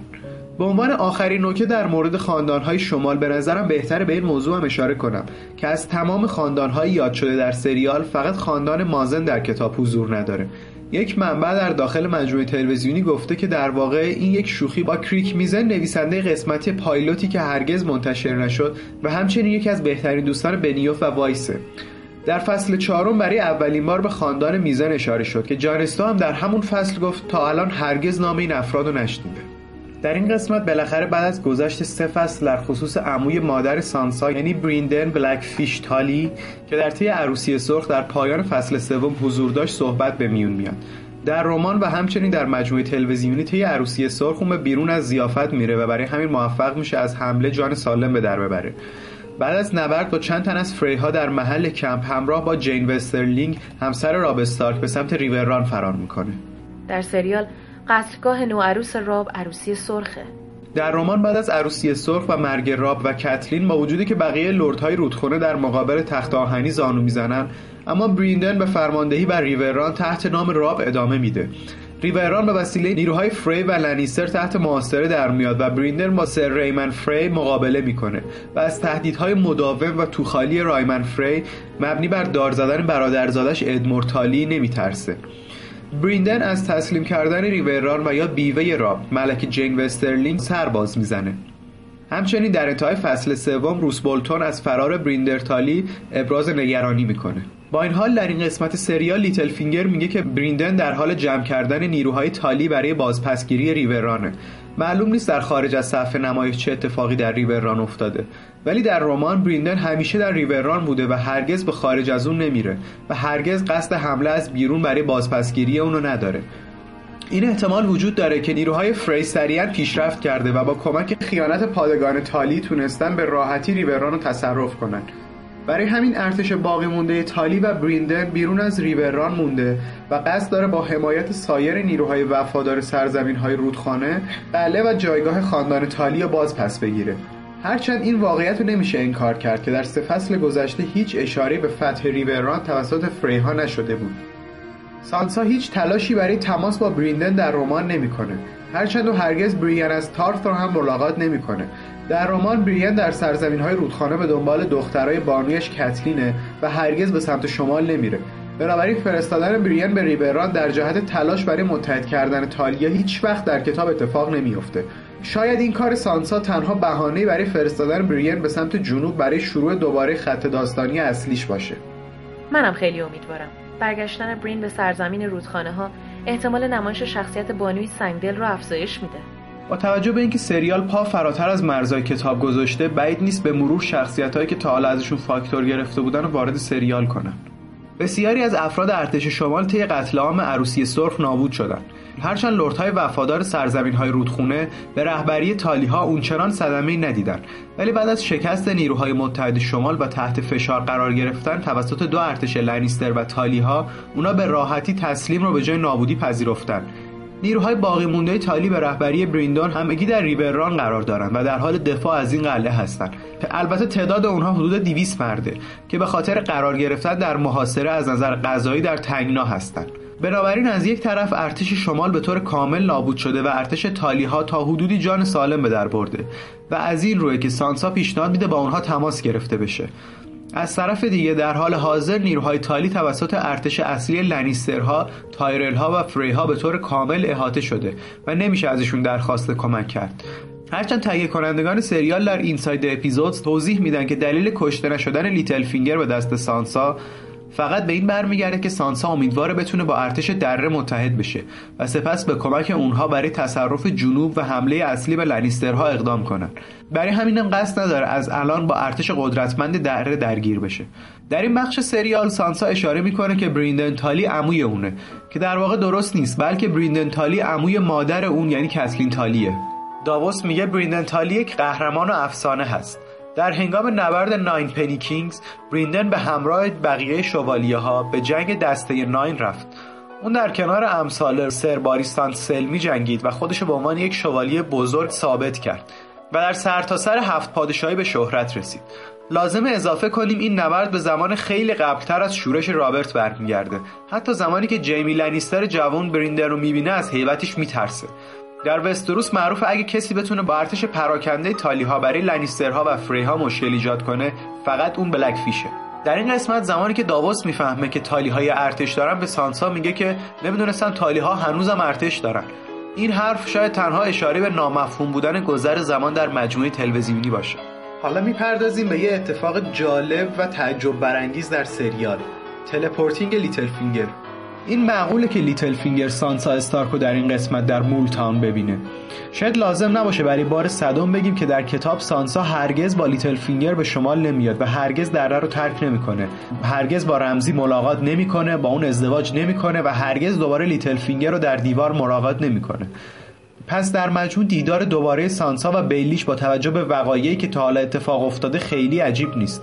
به عنوان آخرین نکته در مورد خاندان‌های شمال به نظرم بهتره به این موضوع هم اشاره کنم که از تمام خاندان‌های یاد شده در سریال فقط خاندان مازن در کتاب حضور نداره. یک منبع در داخل مجموعه تلویزیونی گفته که در واقع این یک شوخی با کریک میزن، نویسنده قسمت پایلوتی که هرگز منتشر نشد و همچنین یکی از بهترین دوستان بنیوف و وایسه. در فصل 4 برای اولین بار به خاندان میزن اشاره شد که جان اسنو هم در همون فصل گفت تا الان هرگز نام این افرادو نشنیده. در این قسمت بالاخره بعد از گذشت 3 فصل در خصوص عموی مادر سانسا یعنی بریندن بلک فیش تالی که در طی عروسی سرخ در پایان فصل 3 حضور داشت صحبت به میون میاد. در رمان و همچنین در مجموعه تلویزیونی طی عروسی سرخ اون بیرون از ضیافت میره و برای همین موفق میشه از حمله جان سالم به در ببره. بعد از نبرد با چند تن از فریها در محل کمپ همراه با جین وسترلینگ همسر راب استارک به سمت ریورران فرار میکنه. در سریال قصرگاه نوعروس راب عروسی سرخه. در رمان بعد از عروسی سرخ و مرگ راب و کتلین با وجودی که بقیه لردهای رودخونه در مقابل تخت آهنی زانو میزنن، اما بریندن به فرماندهی بر ریورران تحت نام راب ادامه میده. ریورران به وسیله نیروهای فری و لانیستر تحت محاصره در میاد و بریندن با سر رایمن فری مقابله میکنه و از تهدیدهای مداوم و توخالی رایمن فری مبنی بر دار زدن برادرزادش ادمورتالی نمیترسه. بریندن از تسلیم کردن ریورران و یا بیوه راب ملکه جین وسترلینگ سرباز میزنه. همچنین در انتهای فصل 3 روس بولتون از فرار بریندر تالی ابراز نگرانی میکنه. با این حال در این قسمت سریال لیتل فینگر میگه که بریندن در حال جمع کردن نیروهای تالی برای بازپسگیری ریوررانه. معلوم نیست در خارج از صفحه نمایش چه اتفاقی در ریورران افتاده، ولی در رمان بریندن همیشه در ریورران بوده و هرگز به خارج از اون نمیره و هرگز قصد حمله از بیرون برای بازپسگیری اونو نداره. این احتمال وجود داره که نیروهای فری سریعاً پیشرفت کرده و با کمک خیانت پادگان تالی تونستن به راحتی ریورران رو تصرف کنن. برای همین ارتش باقی مونده تالی و بریندن بیرون از ریورران مونده و قصد داره با حمایت سایر نیروهای وفادار سرزمین‌های رودخانه قلعه و جایگاه خاندان تالی رو باز پس بگیره. هرچند این واقعیت رو نمیشه انکار کرد که در 3 فصل گذشته هیچ اشاره به فتح ریورران توسط فریها نشده بود. سانسا هیچ تلاشی برای تماس با بریندن در رمان نمیکنه، هرچند و هرگز بریان از تارت رو هم ملاقات نمیکنه. در رمان بریان در سرزمین‌های رودخانه به دنبال دخترای بانویش کتلینه و هرگز به سمت شمال نمیره. بنابراین فرستادن بریان به ریورران در جهت تلاش برای متحد کردن تالیا هیچ وقت در کتاب اتفاق نمیفته. شاید این کار سانسا تنها بهانه‌ای برای فرستادن بریان به سمت جنوب برای شروع دوباره خط داستانی اصلیش باشه. منم خیلی امیدوارم. برگشتن برین به سرزمین رودخانه‌ها احتمال نمایش شخصیت بانوی سنگدل رو افزایش میده. با توجه به اینکه سریال پا فراتر از مرزهای کتاب گذاشته، بعید نیست به مرور شخصیت‌هایی که تا حالا ازشون فاکتور گرفته بودن رو وارد سریال کنن. بسیاری از افراد ارتش شمال طی قتل عام عروسی سرخ نابود شدن. هرچند لردهای وفادار سرزمین‌های رودخونه به رهبری تالی‌ها اونچنان صدمه‌ای ندیدن، ولی بعد از شکست نیروهای متحد شمال و تحت فشار قرار گرفتن توسط 2 ارتش لانیستر و تالی‌ها، اونا به راحتی تسلیم رو به جای نابودی پذیرفتن. نیروهای باقی مونده تالی به رهبری بریندون همگی در ریورران قرار دارن و در حال دفاع از این قلعه هستن. البته تعداد اونها حدود 200 مرده که به خاطر قرار گرفتن در محاصره از نظر غذایی در تنگنا هستن. بنابراین از یک طرف ارتش شمال به طور کامل نابود شده و ارتش تالیها تا حدودی جان سالم به در برده و از این روی که سانسا پیشنهاد میده با اونها تماس گرفته بشه. از طرف دیگه در حال حاضر نیروهای تالی توسط ارتش اصلی لانیسترها، تایرلها و فریها به طور کامل احاطه شده و نمیشه ازشون درخواست کمک کرد. هرچند تهیه کنندگان سریال در اینساید اپیزودز توضیح میدن که دلیل کشته نشدن لیتل فینگر به دست سانسا فقط به این برمیگرده که سانسا امیدواره بتونه با ارتش دره متحد بشه و سپس به کمک اونها برای تصرف جنوب و حمله اصلی به لانیسترها اقدام کنن. برای همینم قصد نداره از الان با ارتش قدرتمند دره درگیر بشه. در این بخش سریال سانسا اشاره میکنه که بریندن تالی عموی اونه، که در واقع درست نیست، بلکه بریندن تالی عموی مادر اون یعنی کسلین تالیه. داووس میگه بریندن تالی یک قهرمان و افسانه هست. در هنگام نبرد 9 پنی کینگز بریندن به همراه بقیه شوالیه‌ها به جنگ دسته 9 رفت. اون در کنار امثال سر باریستان سلمی جنگید و خودش به عنوان یک شوالیه بزرگ ثابت کرد و در سرتاسر 7 پادشاهی به شهرت رسید. لازم اضافه کنیم این نبرد به زمان خیلی قبلتر از شورش رابرت برمیگرده. حتی زمانی که جیمی لنیستر جوان بریندن رو میبینه از هیبتش میترسه. در وستروس معروف اگه کسی بتونه با ارتش پراکنده تالیها برای لانیسترها و فریها مشکل ایجاد کنه فقط اون بلک فیشه. در این قسمت زمانی که داووس میفهمه که تالیهای ارتش دارن به سانسا میگه که نمیدونستن تالیها هنوزم ارتش دارن. این حرف شاید تنها اشاره به نامفهوم بودن گذر زمان در مجموعه تلویزیونی باشه. حالا میپردازیم به یه اتفاق جالب و تعجب برانگیز در سریال تلپورتینگ لیتل فینگر. این معقوله که لیتل فینگر سانسا استارکو در این قسمت در مولتان ببینه. شاید لازم نباشه برای بار 100 بگیم که در کتاب سانسا هرگز با لیتل فینگر به شمال نمیاد و هرگز دره رو ترک نمیکنه، هرگز با رمزی ملاقات نمیکنه، با اون ازدواج نمیکنه و هرگز دوباره لیتل فینگر رو در دیوار ملاقات نمیکنه. پس در مجموع دیدار دوباره سانسا و بیلیش با توجه به وقایعی که تا حالا اتفاق افتاده خیلی عجیب نیست.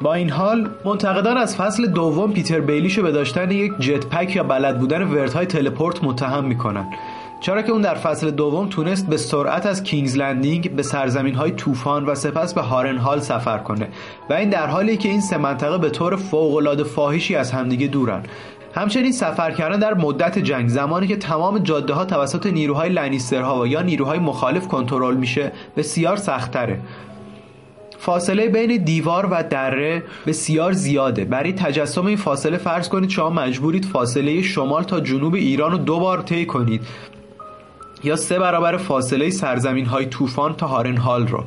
با این حال منتقدان از فصل دوم پیتر بیلیش رو به داشتن یک جت پک یا بلد بودن وردهای تلپورت متهم میکنن، چرا که اون در فصل دوم تونست به سرعت از کینگز لندینگ به سرزمین‌های طوفان و سپس به هارنهال سفر کنه و این در حالی که این سه منطقه به طور فوق‌العاده فاحشی از همدیگه دورن. همچنین سفر کردن در مدت جنگ، زمانی که تمام جاده‌ها توسط نیروهای لانیسترها یا نیروهای مخالف کنترل میشه، بسیار سخت‌تره. فاصله بین دیوار و دره بسیار زیاده. برای تجسم این فاصله فرض کنید شما مجبورید فاصله شمال تا جنوب ایران رو 2 بار طی کنید یا 3 برابر فاصله سرزمین‌های طوفان تا هارنهال رو.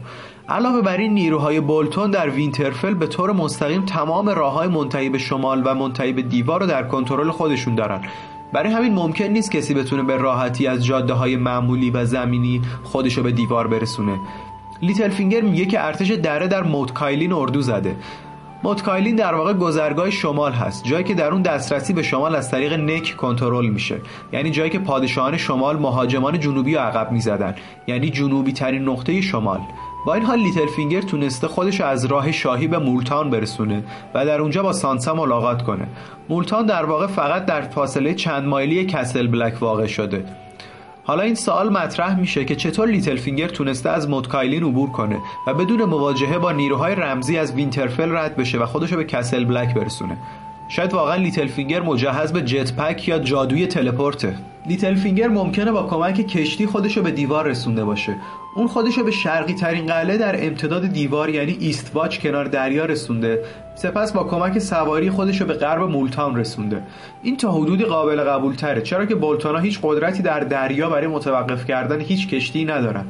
علاوه بر این نیروهای بولتون در وینترفل به طور مستقیم تمام راه‌های منتهی به شمال و منتهی به دیوار رو در کنترل خودشون دارن. برای همین ممکن نیست کسی بتونه به راحتی از جاده‌های معمولی و زمینی خودشو به دیوار برسونه. لیتل فینگر میگه که ارتش دره در موتکایلین اردو زده. موتکایلین در واقع گذرگاه شمال هست، جایی که در اون دسترسی به شمال از طریق نک کنترل میشه، یعنی جایی که پادشاهان شمال مهاجمان جنوبی رو عقب میزدن، یعنی جنوبی ترین نقطه شمال. با این حال لیتل فینگر تونسته خودش از راه شاهی به مولتان برسونه و در اونجا با سانسا ملاقات کنه. مولتان در واقع فقط در فاصله چند مایلی کسل بلک واقع شده. حالا این سوال مطرح میشه که چطور لیتل فینگر تونسته از موتکایلین عبور کنه و بدون مواجهه با نیروهای رمزی از وینترفل رد بشه و خودشو به کسل بلک برسونه. شاید واقعا لیتل فینگر مجهز به جت پک یا جادوی تلپورته. لیتل فینگر ممکنه با کمک کشتی خودشو به دیوار رسونده باشه. اون خودشو به شرقی ترین قلعه در امتداد دیوار یعنی ایست واچ کنار دریا رسونده، سپس با کمک سواری خودشو به غرب مولتان رسونده. این تا حدودی قابل قبول تره، چرا که بولتانا هیچ قدرتی در دریا برای متوقف کردن هیچ کشتی ندارن.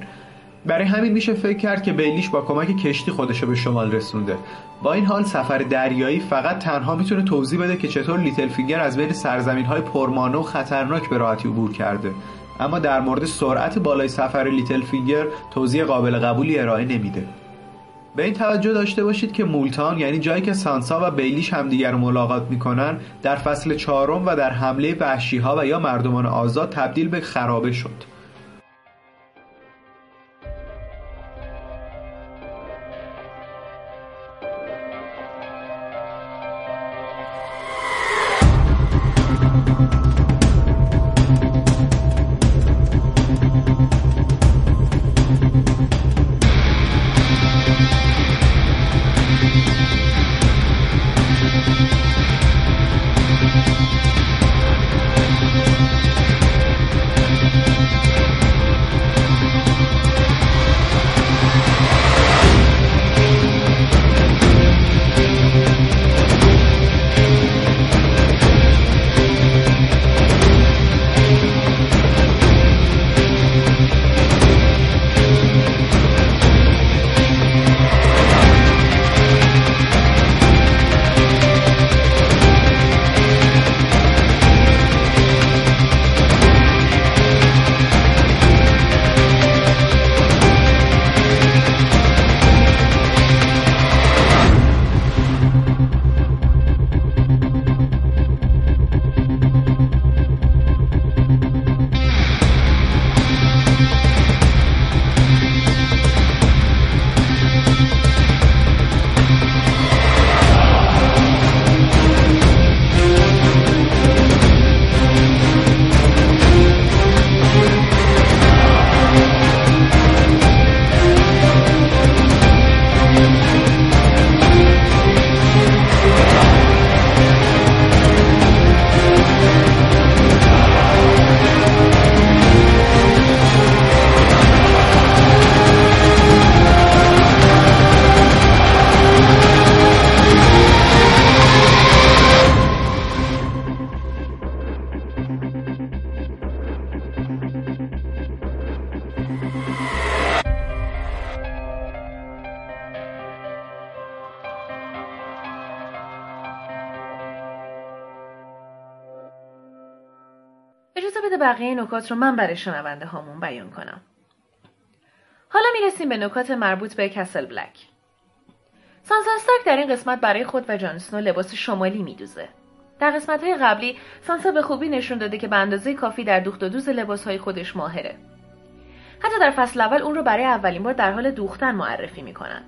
برای همین میشه فکر کرد که بیلیش با کمک کشتی خودشو به شمال رسونده. با این حال سفر دریایی فقط تنها میتونه توضیح بده که چطور لیتل فینگر از بین سرزمین‌های پرمانع و خطرناک به راحتی عبور کرده، اما در مورد سرعت بالای سفر لیتل فینگر توضیح قابل قبولی ارائه نمیده. به این توجه داشته باشید که مولتان، یعنی جایی که سانسا و بیلیش همدیگر رو ملاقات میکنن، در فصل 4 و در حمله وحشی‌ها و یا مردمان آزاد تبدیل به خرابه شد. اجازه بده بقیه نکات رو من برای شنونده هامون بیان کنم. حالا میرسیم به نکات مربوط به کسل بلک. سانسا استارک در این قسمت برای خود و جان اسنو لباس شمالی میدوزه. در قسمت‌های قبلی سانسا به خوبی نشون داده که به اندازه کافی در دوخت و دوز لباس‌های خودش ماهره. حتی در فصل اول اون رو برای اولین بار در حال دوختن معرفی می‌کنن.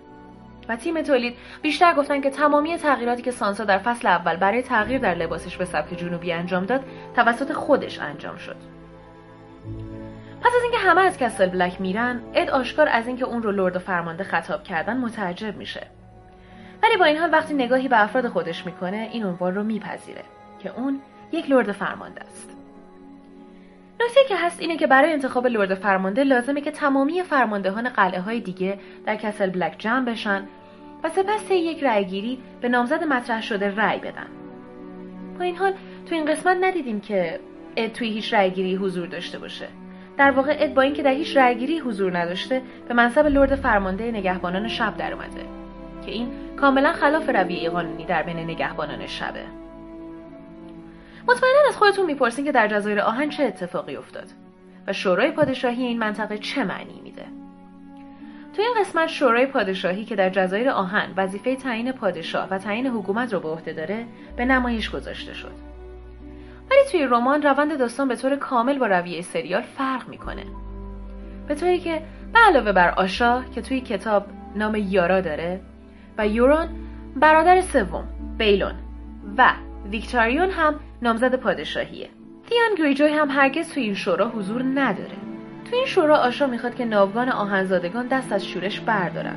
و تیم تولید بیشتر گفتن که تمامی تغییراتی که سانسا در فصل اول برای تغییر در لباسش به سبک جنوبی انجام داد، توسط خودش انجام شد. پس از اینکه همه از کسل بلک میرن، اد آشکار از اینکه اون رو لرد و فرمانده خطاب کردن متعجب میشه. ولی با این حال وقتی نگاهی به افراد خودش میکنه، این عنوان رو میپذیره که اون یک لرد فرمانده است. نکته که هست اینه که برای انتخاب لرد فرمانده لازمه که تمامی فرماندهان قلعه های دیگه در کسل بلک جمع بشن و سپس یک رأی گیری به نامزد مطرح شده رأی بدن. با این حال تو این قسمت ندیدیم که اد توی هیچ رأی گیری حضور داشته باشه. در واقع اد با اینکه در هیچ رأی گیری حضور نداشته، به منصب لرد فرمانده نگهبانان شب در اومده که این کاملا خلاف رویه قانونی در بین نگهبانان شبه. مطمئنا از خودتون میپرسین که در جزایر آهن چه اتفاقی افتاد و شورای پادشاهی این منطقه چه معنی میده. تو این قسمت شورای پادشاهی که در جزایر آهن وظیفه تعیین پادشاه و تعیین حکومت رو به عهده داره، به نمایش گذاشته شد. ولی توی رمان روند داستان به طور کامل با رویه سریال فرق میکنه. به طوری که به علاوه بر آشا که توی کتاب نام یارا داره و یوران برادر سوم، بیلون و ویکتوریون هم نامزد پادشاهیه. دیان گریجوی هم هرگز توی این شورا حضور نداره. توی این شورا آشا میخواد که ناوگان آهنزادگان دست از شورش بردارن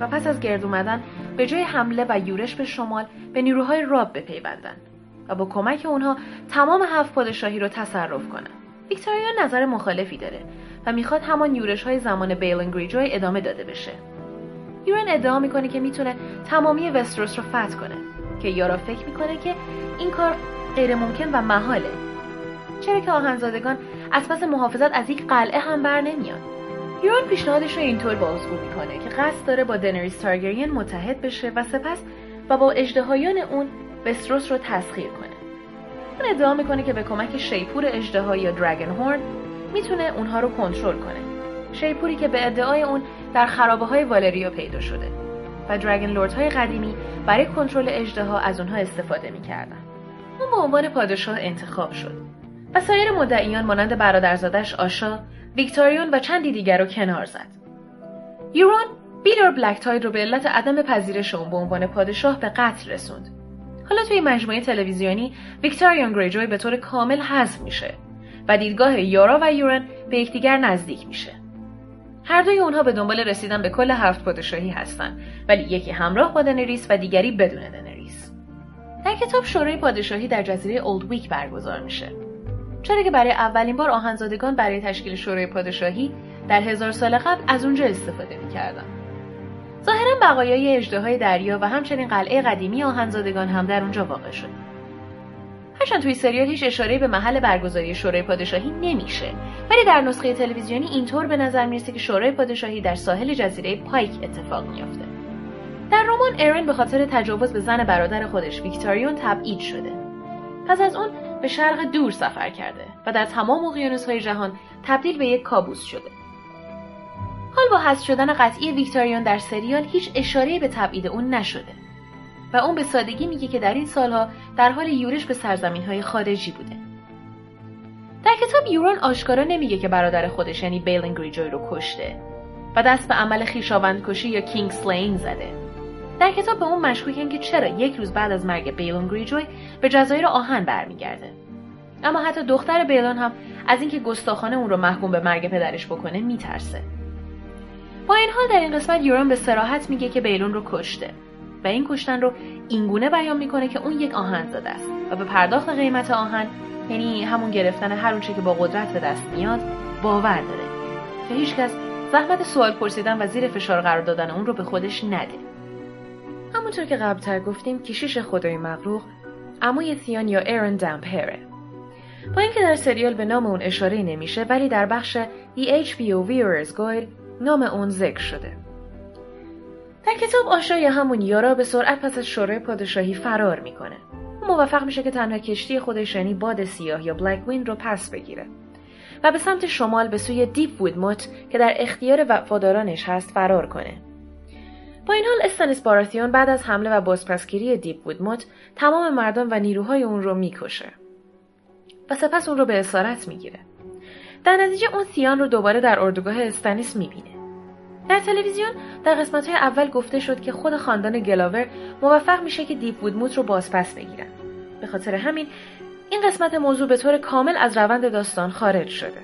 و پس از گرد اومدن به جای حمله و یورش به شمال، به نیروهای راب بپیوندن و با کمک اونها تمام 7 پادشاهی رو تصرف کنن. ویکتوریون نظر مخالفی داره و میخواد همان یورش‌های زمان بیلون گریجوی ادامه داده بشه. یورن ادعا میکنه که میتونه تمامی وستروس رو فتح کنه که یارا فکر میکنه که این کار غیر ممکن و محاله، چرا که آهنزادگان از پس محافظت از یک قلعه هم بر نمیان. یورن پیشنهادش رو اینطور بازگو میکنه که قصد داره با دنریس تارگریان متحد بشه و سپس و با اژدهایان اون وستروس رو تسخیر کنه. اون ادعا میکنه که به کمک شیپور اژدها یا دراگن هورن میتونه اونها رو کنترل کنه. شیپوری که به ادعای اون در خرابه‌های والریا پیدا شده و دراگن لوردهای قدیمی برای کنترل اژدها از اونها استفاده می‌کردن. اون به عنوان پادشاه انتخاب شد و سایر مدعیان مانند برادرزادش آشا، ویکتوریون و چندی دیگر رو کنار زد. یورون بیلور بلک‌تاید رو به علت عدم پذیرش اون به عنوان پادشاه به قتل رسوند. حالا توی مجموعه تلویزیونی ویکتوریون گریجوی به طور کامل حذف میشه و دیدگاه یارا و یورن به یکدیگر نزدیک میشه. هر دوی اونها به دنبال رسیدن به کل 7 پادشاهی هستن، ولی یکی همراه با دنریس و دیگری بدون دنریس. در کتاب شورای پادشاهی در جزیره اولد ویک برگزار میشه، چرا که برای اولین بار آهنزادگان برای تشکیل شورای پادشاهی در 1000 سال قبل از اونجا استفاده میکردن. ظاهرا بقایای اژدهای دریا و همچنین قلعه قدیمی آهنزادگان هم در اونجا واقع شد. هرچند توی سریال هیچ اشاره‌ای به محل برگزاری شورای پادشاهی نمیشه، ولی در نسخه تلویزیونی اینطور به نظر میرسه که شورای پادشاهی در ساحل جزیره پایک اتفاق میافته. در رمان ایرن به خاطر تجاوز به زن برادر خودش ویکتوریون تبعید شده. پس از اون به شرق دور سفر کرده و در تمام اقیانوس‌های جهان تبدیل به یک کابوس شده. حال با حذف شدن قطعی ویکتوریون در سریال هیچ اشاره‌ای به تبعید اون نشده و اون به سادگی میگه که در این سالها در حال یورش به سرزمین‌های خارجی بوده. در کتاب یورون آشکارا نمیگه که برادر خودش یعنی بیلن گریجوی رو کشته و دست به عمل خویشاوندکشی یا کینگ سلینگ زده. در کتاب به اون مشکوکن که چرا یک روز بعد از مرگ بیلن گریجوی به جزایر آهن برمیگرده. اما حتی دختر بیلن هم از اینکه گستاخانه اون رو محکوم به مرگ پدرش بکنه میترسه. با این حال در این قسمت یورون به صراحت میگه که بیلن رو کشته و این کشتن رو اینگونه بیان میکنه که اون یک آهنزاده است و به پرداخت قیمت آهن، یعنی همون گرفتن هر اونچه که با قدرت به دست میاد، باور داره که هیچکس زحمت سوال پرسیدن و زیر فشار قرار دادن اون رو به خودش نده. همونطور که قبلتر گفتیم، کشیش خدای مغلوق عموی تیان یا ایرن دمپره. با اینکه در سریال به نام اون اشاره نمیشه، ولی در بخش The HBO Viewer's Guide نام اون ذکر شده. در کتاب آشا یا همون یارا به سرعت پس از شورای پادشاهی فرار میکنه موفق میشه که تنها کشتی خودش یعنی باد سیاه یا بلک وین رو پس بگیره و به سمت شمال به سوی دیپ وودموت که در اختیار وفادارانش هست فرار کنه. با این حال استانیس بارتیون بعد از حمله و بازپسگیری دیپ وودموت تمام مردان و نیروهای اون رو میکشه و سپس اون رو به اسارت میگیره. در نتیجه اون سیان رو دوباره در اردوگاه استانیس میبینه. در تلویزیون در قسمت‌های اول گفته شد که خود خاندان گلاور موفق میشه که دیپ وودموت رو بازپس بگیرن. به خاطر همین این قسمت موضوع به طور کامل از روند داستان خارج شده.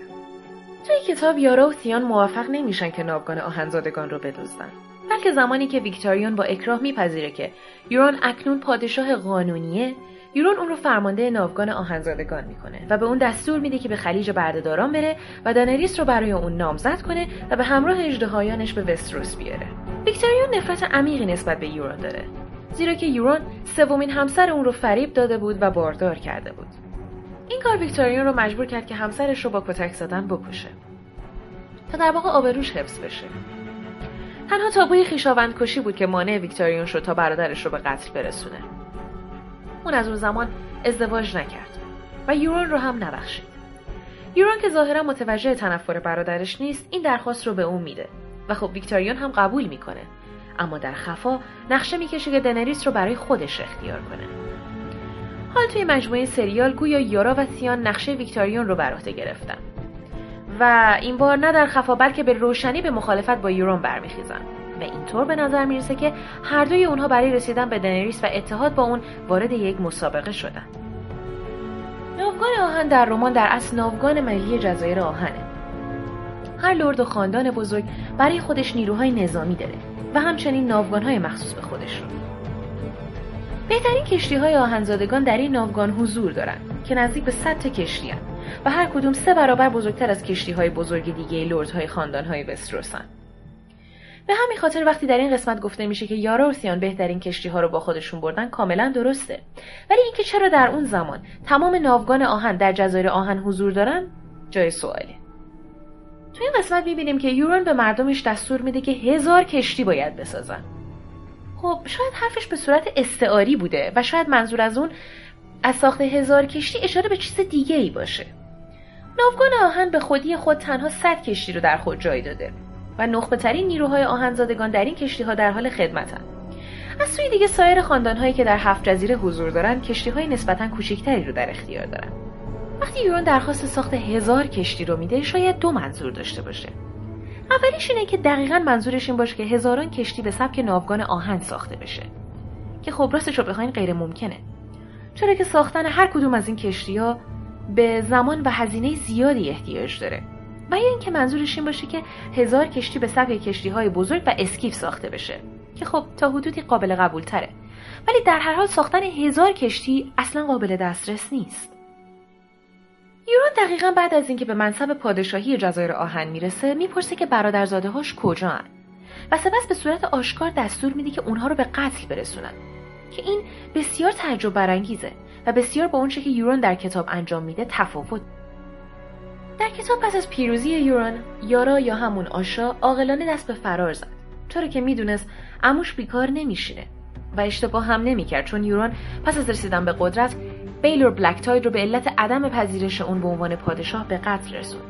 توی کتاب یارا و سیان موفق نمیشن که ناوگان آهنزادگان رو بدزدن، بلکه زمانی که ویکتوریون با اکراه میپذیره که یورون اکنون پادشاه قانونیه، یورون اون رو فرمانده ناوگان آهنزادگان میکنه و به اون دستور میده که به خلیج بردهداران بره و دنریس رو برای اون نامزد کنه و به همراه اژدهایانش به وستروس بیاره. ویکتوریون نفرت عمیقی نسبت به یورون داره، زیرا که یورون سومین همسر اون رو فریب داده بود و باردار کرده بود. این کار ویکتوریون رو مجبور کرد که همسرش رو با کتک زدن بکشه تا در واقع آبروش حفظ بشه. تنها تابوی خویشاوندکشی بود که مانع ویکتوریون شد تا برادرش رو به قتل برسونه. اون از اون زمان ازدواج نکرد و یورون رو هم نبخشید. یورون که ظاهرا متوجه تنفر برادرش نیست، این درخواست رو به اون میده و خب ویکتوریون هم قبول میکنه، اما در خفا نقشه میکشه که دنریس رو برای خودش اختیار کنه. حال توی مجموعه سریال گویا یارا و سیان نقشه ویکتوریون رو بر عهده گرفتن و این بار نه در خفا بلکه به روشنی به مخالفت با یورون برمیخیزن و اینطور به نظر میرسه که هر دوی اونها برای رسیدن به دنریس و اتحاد با اون وارد یک مسابقه شدن. ناوگان آهن در رمان در اصل ناوگان ملی جزایر آهنه. هر لرد و خاندان بزرگ برای خودش نیروهای نظامی داره و همچنین ناوگان‌های مخصوص به خودش رو. بهترین کشتی‌های آهنزادگان در این ناوگان حضور دارن که نزدیک به 100 تا کشتی هستند و هر کدوم 3 برابر بزرگتر از کشتی‌های بزرگ دیگه لردهای خاندان‌های وستروسن. به همین خاطر وقتی در این قسمت گفته میشه که یارا و سیان بهترین کشتی‌ها رو با خودشون بردن کاملا درسته، ولی اینکه چرا در اون زمان تمام ناوگان آهن در جزایر آهن حضور دارن جای سواله. تو این قسمت میبینیم که یورون به مردمش دستور میده که 1000 کشتی باید بسازن. خب شاید حرفش به صورت استعاری بوده و شاید منظور از اون از ساخت 1000 کشتی اشاره به چیز دیگه ای باشه. ناوگان آهن به خودی خود تنها 100 کشتی رو در خود جای داده و نخبه‌ترین نیروهای آهنزادگان در این کشتی‌ها در حال خدمتن. از سوی دیگه سایر خاندان‌هایی که در 7 جزیره حضور دارن کشتی‌های نسبتاً کوچکتری رو در اختیار دارن. وقتی یورون درخواست ساخت 1000 کشتی رو میده شاید 2 منظور داشته باشه. اولیش اینه که دقیقاً منظورش این باشه که 1000 کشتی به سبک ناوگان آهن ساخته بشه که خب راستش رو بخواین غیر ممکنه، چرا که ساختن هر کدوم از این کشتی‌ها به زمان و هزینه زیادی احتیاج داره. و یا اینکه منظورش این باشه که 1000 کشتی به سبک کشتی‌های بزرگ و اسکیف ساخته بشه که خب تا حدودی قابل قبول تره، ولی در هر حال ساختن 1000 کشتی اصلا قابل دسترس نیست. یورون دقیقاً بعد از اینکه به منصب پادشاهی جزایر آهن میرسه میپرسه که برادرزاده‌هاش کجاان و سپس به صورت آشکار دستور میده که اونها رو به قتل برسونن که این بسیار تعجب برانگیزه و بسیار با اون چه که یورون در کتاب انجام میده تفاوت. در کتاب پس از پیروزی یورون، یارا یا همون آشا عاقلانه دست به فرار زد، چرا که میدونست عموش بیکار نمیشینه و اشتباه هم نمیکرد، چون یورون پس از رسیدن به قدرت بیلور بلک تاید رو به علت عدم پذیرش اون به عنوان پادشاه به قتل رسوند.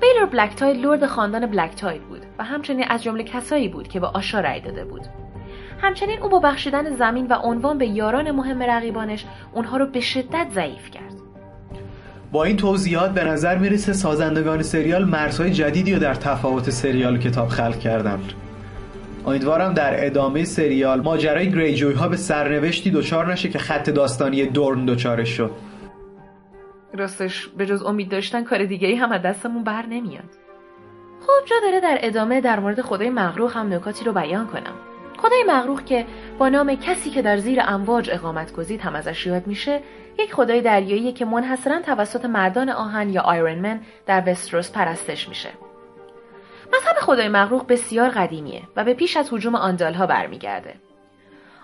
بیلور بلک تاید لرد خاندان بلک تاید بود و همچنین از جمله کسایی بود که به آشا رأی داده بود. همچنین او با بخشیدن زمین و عنوان به یاران مهم رقیبانش اونها رو به شدت ضعیف کرد. با این توضیحات به نظر میرسه سازندگان سریال مرزهای جدیدی رو در تفاوت سریال و کتاب خلق کردن. امیدوارم در ادامه سریال ماجرای گریجوی ها به سرنوشتی دچار نشه که خط داستانی دورن دچارش شد. راستش به جز امید داشتن کار دیگه‌ای هم از دستمون بر نمیاد. خب جا داره در ادامه در مورد خدای مغروق هم نکاتی رو بیان کنم. خدای مغروق که با نام کسی که در زیر امواج اقامت گزید هم ازش یاد میشه، یک خدای دریاییه که منحصراً توسط مردان آهن یا آیرونمن در وستروس پرستش میشه. مذهب خدای مغروق بسیار قدیمیه و به پیش از هجوم آندالها برمیگرده.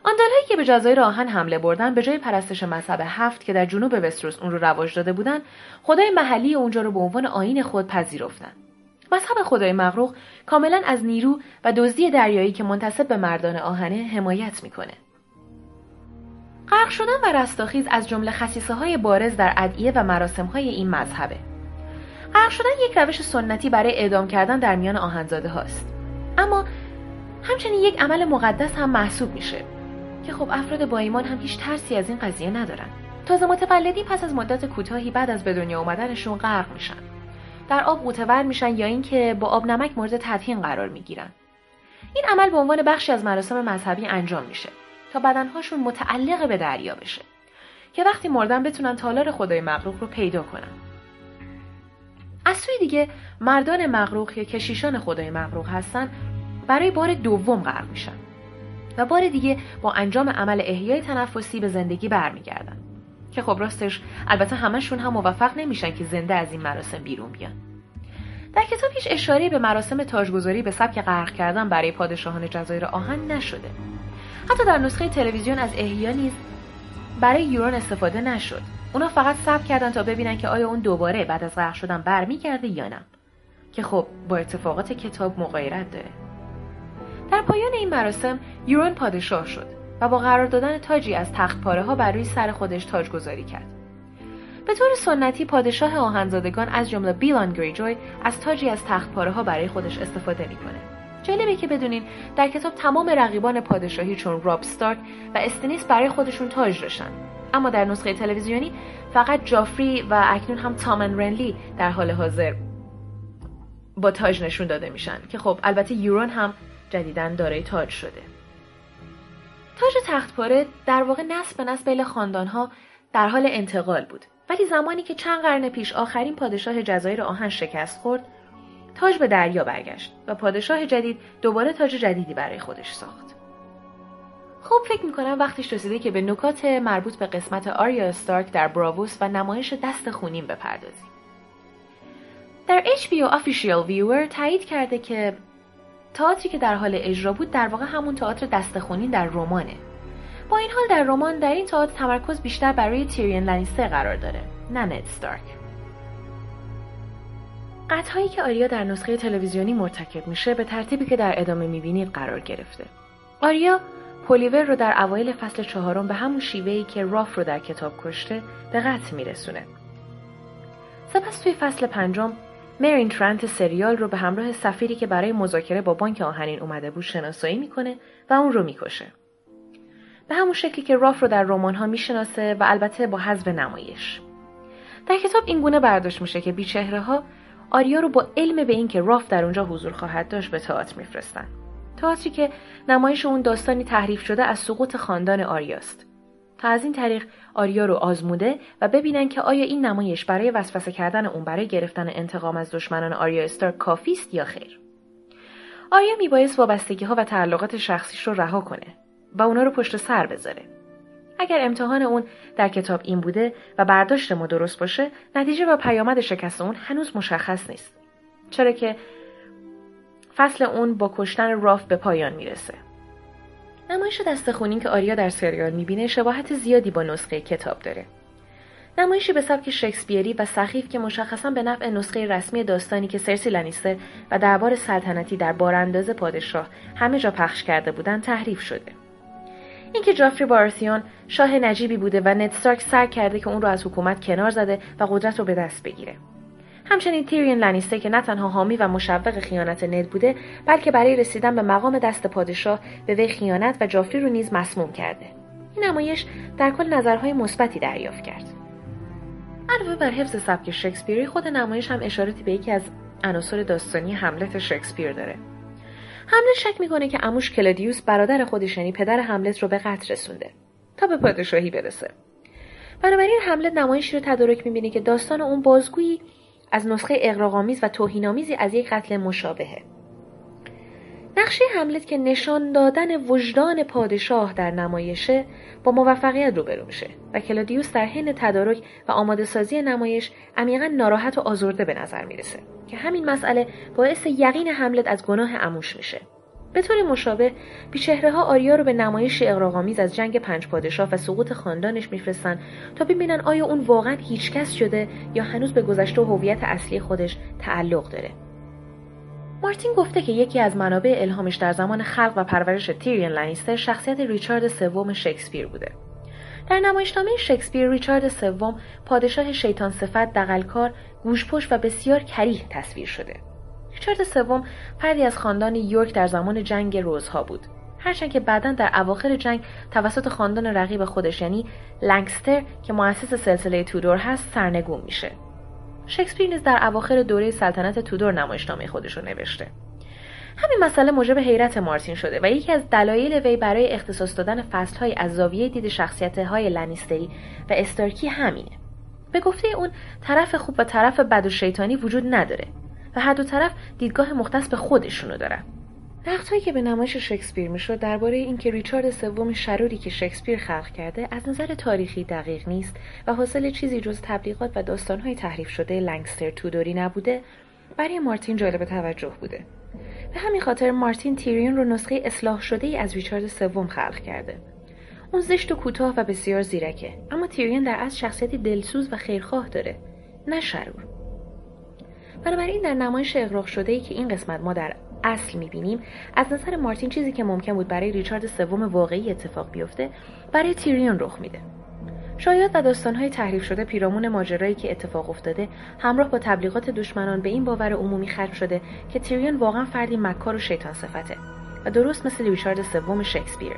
آندالهایی که به جزایر آهن حمله بردن به جای پرستش مذهب 7 که در جنوب وستروس اون رو رواج داده بودن، خدای محلی اونجا رو به عنوان آیین خود پذیرفتن. مذهب خدای مغروق کاملا از نیرو و دزدی دریایی که منتسب به مردان آهنه حمایت میکنه. تلخ شدن و رستاخیز از جمله خصیصه‌های بارز در ادعیه و مراسم‌های این مذهبه. غرق شدن یک روش سنتی برای اعدام کردن در میان آهنزاده هاست، اما همچنین یک عمل مقدس هم محسوب میشه که خب افراد با ایمان هم هیچ ترسی از این قضیه ندارن. تازه متولدین پس از مدت کوتاهی بعد از به دنیا اومدنشون غرق میشن، در آب غوطه‌ور میشن یا اینکه با آب نمک مورد تدفین قرار میگیرن. این عمل به عنوان بخشی از مراسم مذهبی انجام میشه تا بدنهاشون متعلق به دریا بشه که وقتی مردن بتونن تالار خدای مغرور رو پیدا کنن. از سوی دیگه مردان مغرور که کشیشان خدای مغرور هستن برای بار دوم غرق میشن و بار دیگه با انجام عمل احیای تنفسی به زندگی برمیگردن که خب راستش البته همشون هم موفق نمیشن که زنده از این مراسم بیرون بیان. در کتاب هیچ اشاره‌ای به مراسم تاجگذاری به سبک غرق کردن برای پادشاهان جزایر آهن نشده. حتی در نسخه تلویزیون از احیا نیز برای یوران استفاده نشد. اونا فقط صبر کردن تا ببینن که آیا اون دوباره بعد از غرق شدن برمیگرده یا نه، که خب با اتفاقات کتاب مغایرت داره. در پایان این مراسم یوران پادشاه شد و با قرار دادن تاجی از تخت‌پاره‌ها بر روی سر خودش تاجگذاری کرد. به طور سنتی پادشاه آهنزادگان از جمله بیلان گریجوی از تاجی از تخت‌پاره‌ها برای خودش استفاده می‌کنه. جالبه که بدونین در کتاب تمام رقیبان پادشاهی چون راب استارک و استنیس برای خودشون تاج داشتن، اما در نسخه تلویزیونی فقط جافری و اکنون هم تامن رنلی در حال حاضر با تاج نشون داده میشن که خب البته یوران هم جدیداً دارای تاج شده. تاج تخت‌پاره در واقع نسل به نسل بین خاندان‌ها در حال انتقال بود، ولی زمانی که چند قرن پیش آخرین پادشاه جزایر آهن شکست خورد، تاج به دریا برگشت و پادشاه جدید دوباره تاج جدیدی برای خودش ساخت. خب فکر میکنم وقتش رسیده که به نکات مربوط به قسمت آریا استارک در براووس و نمایش دست خونین بپردازیم. در HBO Official Viewer تایید کرده که تئاتری که در حال اجرا بود در واقع همون تئاتر دست خونین در رمانه. با این حال در رمان در این تئاتر تمرکز بیشتر برای تیریون لانیستر قرار داره، نه ند استارک. قطعهایی که آریا در نسخه تلویزیونی مرتکب میشه به ترتیبی که در ادامه میبینید قرار گرفته. آریا پولیور رو در اوایل فصل 4 به همون شیوهی که راف رو در کتاب کشته به قتل میرسونه. سپس توی فصل 5 مرین ترنت سریال رو به همراه سفیری که برای مذاکره با بانک آهنین اومده بود شناسایی میکنه و اون رو میکشه، به همون شکلی که راف رو در رمان‌ها میشناسه و البته با حذف نمایش. در کتاب این گونه برداشت میشه که بیچهره‌ها آریا رو با علم به این که راف در اونجا حضور خواهد داشت به تئاتر میفرستن. تئاتری که نمایش اون داستانی تحریف شده از سقوط خاندان آریاست. تا از این طریق آریا رو آزموده و ببینن که آیا این نمایش برای وسوسه کردن اون برای گرفتن انتقام از دشمنان آریا استارک کافی است یا خیر. آریا میبایست وابستگی‌ها و تعلقات شخصیش رو رها کنه و اونا رو پشت سر بذاره. اگر امتحان اون در کتاب این بوده و برداشت ما درست باشه، نتیجه و پیامد شکست اون هنوز مشخص نیست، چرا که فصل اون با کشتن راف به پایان میرسه. نمایش دست خونین که آریا در سریال میبینه شباهت زیادی با نسخه کتاب داره. نمایشی به سبک شکسپیری و سخیف که مشخصاً به نفع نسخه رسمی داستانی که سرسی لانیستر و دربار سلطنتی در بارانداز پادشاه همه جا پخش کرده بودن تحریف شده. اینکه جافری بارتیون شاه نجیبی بوده و نت استارک سعی کرده که اون رو از حکومت کنار زده و قدرت رو به دست بگیره. همچنین تیریون لانیستر که نه تنها حامی و مشوق خیانت نت بوده، بلکه برای رسیدن به مقام دست پادشاه به وی خیانت و جافری رو نیز مسموم کرده. این نمایش در کل نظرهای مثبتی دریافت کرد. علاوه بر حفظ سبک شکسپیری، خود نمایش هم اشاره‌ای به یکی از عناصر داستانی هملت شکسپیر داره. هملت شک میکنه که عموش کلادیوس برادر خودش یعنی پدر هملت رو به قتل رسونده تا به پادشاهی برسه. بنابراین هملت نمایشی رو تدارک میبینه که داستان اون بازگویی از نسخه اغراق‌آمیز و توهین‌آمیزی از یک قتل مشابهه. نقشه هملت که نشان دادن وجدان پادشاه در نمایشه با موفقیت روبرو میشه و کلادیوس در حین تدارک و آماده سازی نمایش عمیقاً ناراحت و آزرده به نظر میرسه که همین مسئله باعث یقین هملت از گناه عموش میشه. به طور مشابه بیچهره‌ها آریا رو به نمایش اغراق‌آمیز از جنگ 5 پادشاه و سقوط خاندانش میفرستن تا ببینن آیا اون واقعاً هیچکس شده یا هنوز به گذشته و هویت اصلی خودش تعلق داره. مارتین گفته که یکی از منابع الهامش در زمان خلق و پرورش تیریون لانیستر شخصیت ریچارد سوم شکسپیر بوده در نمایشنامه شکسپیر ریچارد سوم پادشاه شیطان صفت، دغلکار، گوشپشت و بسیار کریه تصویر شده. ریچارد سوم فردی از خاندان یورک در زمان جنگ روزها بود. هرچند که بعداً در اواخر جنگ توسط خاندان رقیب خودش یعنی لانیستر که مؤسس سلسله تودور هست سرنگون میشه. شکسپیر نیز در اواخر دوره سلطنت تودور نمایشنامه خودش رو نوشته. همین مسئله موجب حیرت مارتین شده و یکی از دلایل وی برای اختصاص دادن فصل‌های از زاویه دید شخصیت‌های لانیستری و استارکی همینه. به گفته اون طرف خوب و طرف بد و شیطانی وجود نداره و هر دو طرف دیدگاه مختص به خودشونو دارن. نقدهایی که به نمایش شکسپیر میشد درباره اینکه ریچارد سوم شروری که شکسپیر خلق کرده از نظر تاریخی دقیق نیست و حاصل چیزی جز تبلیغات و داستان‌های تحریف شده لانیستر تودوری نبوده، برای مارتین جالب توجه بوده. به همین خاطر مارتین تیریون رو نسخه اصلاح شده ای از ریچارد سوم خلق کرده. اون زشت و کوتاه و بسیار زیرکه، اما تیریون در اصل شخصیتی دلسوز و خیرخواه داره، نه شرور. بنابراین در نمایش اغراق شده ای که این قسمت ما در اصل می‌بینیم، از نظر مارتین چیزی که ممکن بود برای ریچارد سوم واقعی اتفاق بیفته، برای تیریون رخ میده. شایعات و داستان‌های تحریف شده پیرامون ماجرایی که اتفاق افتاده، همراه با تبلیغات دشمنان به این باور عمومی ختم شده که تیریون واقعا فردی مکار و شیطان صفته و درست مثل ریچارد سوم شکسپیره.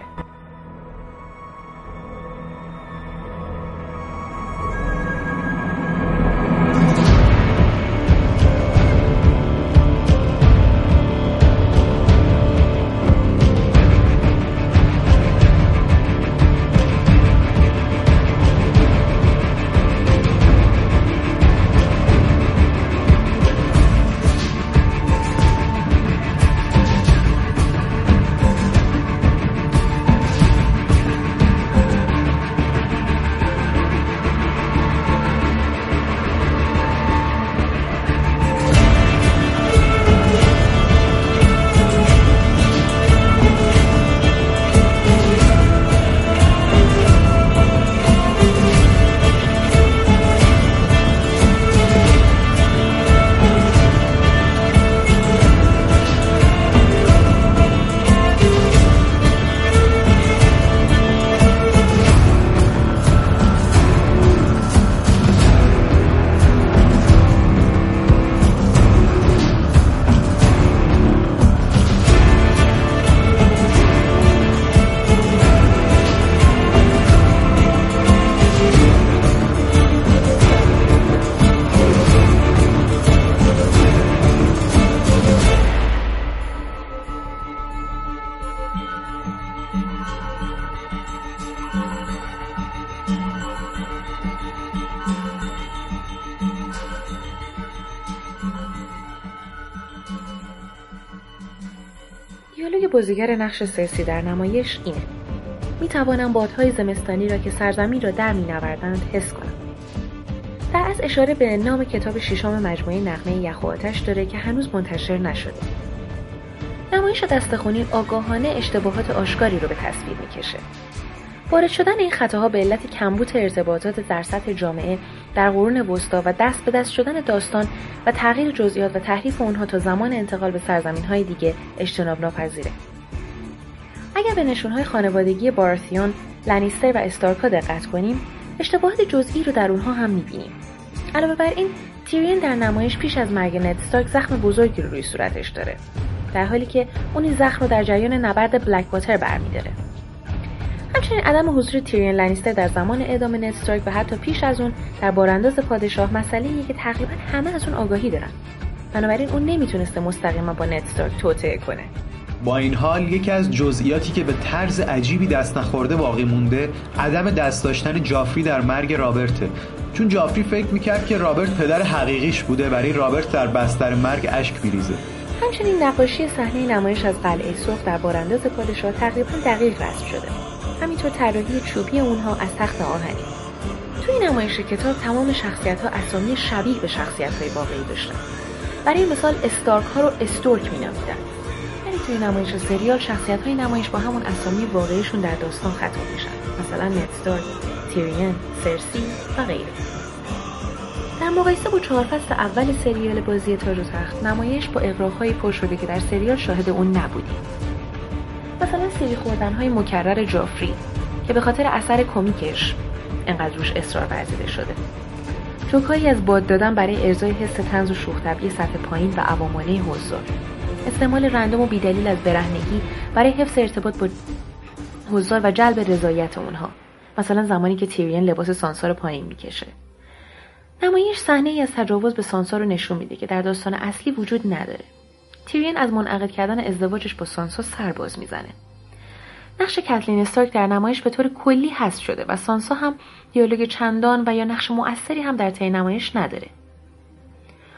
بازیگر نقش سرسی در نمایش اینه: می توانم بادهای زمستانی را که سرزمین را در می نوردند حس کنم. در از اشاره به نام کتاب ششم مجموعه نغمه یخ و آتش داره که هنوز منتشر نشده. نمایش دستخوانی آگاهانه اشتباهات آشکاری رو به تصویر میکشه. وارد شدن این خطاها به علت کمبود ارتباطات در سطح جامعه در قرون وسطا و دست به دست شدن داستان و تغییر جزئیات و تحریف اونها تا زمان انتقال به سرزمین‌های دیگه اجتناب ناپذیره. اگر به نشونهای خانوادگی بارتیون، لانیستر و استارکا دقت کنیم، اشتباهات جزئی رو در اونها هم می‌بینیم. علاوه بر این، تیریون در نمایش پیش از مرگ نت استارک زخم بزرگی رو روی صورتش داره، در حالی که اون زخم رو در جریان نبرد بلک واتر برمی‌داره. همچنین عدم حضور تیریون لانیستر در زمان اعدام نت استارک و حتی پیش از اون در بارانداز پادشاه مسئله‌ایه که تقریباً همه از اون آگاهی دارن. بنابراین اون نمیتونسته مستقیما با نت استارک توطئه کنه. با این حال یکی از جزئیاتی که به طرز عجیبی دست نخورده باقی مونده، عدم دست داشتن جافری در مرگ رابرته. چون جافری فکر میکرد که رابرت پدر حقیقیش بوده، برای رابرت در بستر مرگ اشک میریزه. همچنین نقاشی صحنه نمایش از قلعه سرخ در بارانداز پادشاه تقریبا دقیق رسم شده. همینطور طراحی چوبی اونها از تخت آهنی. توی نمایش کتاب تمام شخصیت‌ها اسامی شبیه به شخصیت‌های واقعی داشتن. برای مثال استارک‌ها رو استورک می‌نامیدن. توی نمایش سریال شخصیت‌های نمایش با همون اسامی واقعیشون در داستان خطاب میشن، مثلا نت استارک، تیریون، سرسی و غیره. در مقایسه با 4 فصل اول سریال بازی تاج و تخت، نمایش با اغراق‌های پر شده که در سریال شاهد اون نبودیم. مثلا سیلی خوردن‌های مکرر جافری که به خاطر اثر کمیکش انقدر روش اصرار ورزیده شده. جوکایی از باد دادن برای ارضای حس طنز و شوخ طبعی سطح پایین و عوامانه حضور، استعمال رندوم و بی‌دلیل از برهنگی برای حفظ ارتباط با حضار و جلب رضایت اونها، مثلا زمانی که تیریون لباس سانسا رو پایین میکشه. نمایش صحنه‌ای از تجاوز به سانسا رو نشون میده که در داستان اصلی وجود نداره. تیریون از منعقد کردن ازدواجش با سانسا سرباز میزنه. نقش کتلین استارک در نمایش به طور کلی حذف شده و سانسا هم دیالوگ چندان و یا نقش مؤثری هم در طی نمایش نداره.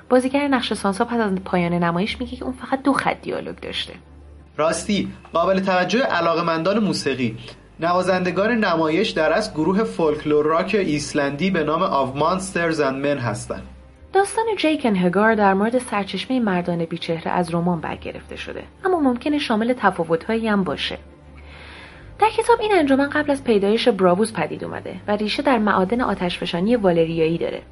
بازیگر نقش سانسا پس از پایان نمایش میگه که اون فقط 2 خط دیالوگ داشته. راستی قابل توجه علاقه‌مندان موسیقی، نوازندگان نمایش در از گروه فولکلور راک ایسلندی به نام آو مانسترز اند من هستند. داستان جیکن هگار در مورد سرچشمه مردان بیچهره از رمان برگرفته شده، اما ممکنه شامل تفاوت‌هایی هم باشه. در کتاب این انجمن قبل از پیدایش براووس پدید اومده و ریشه در معادن آتشفشانی والریایی داره.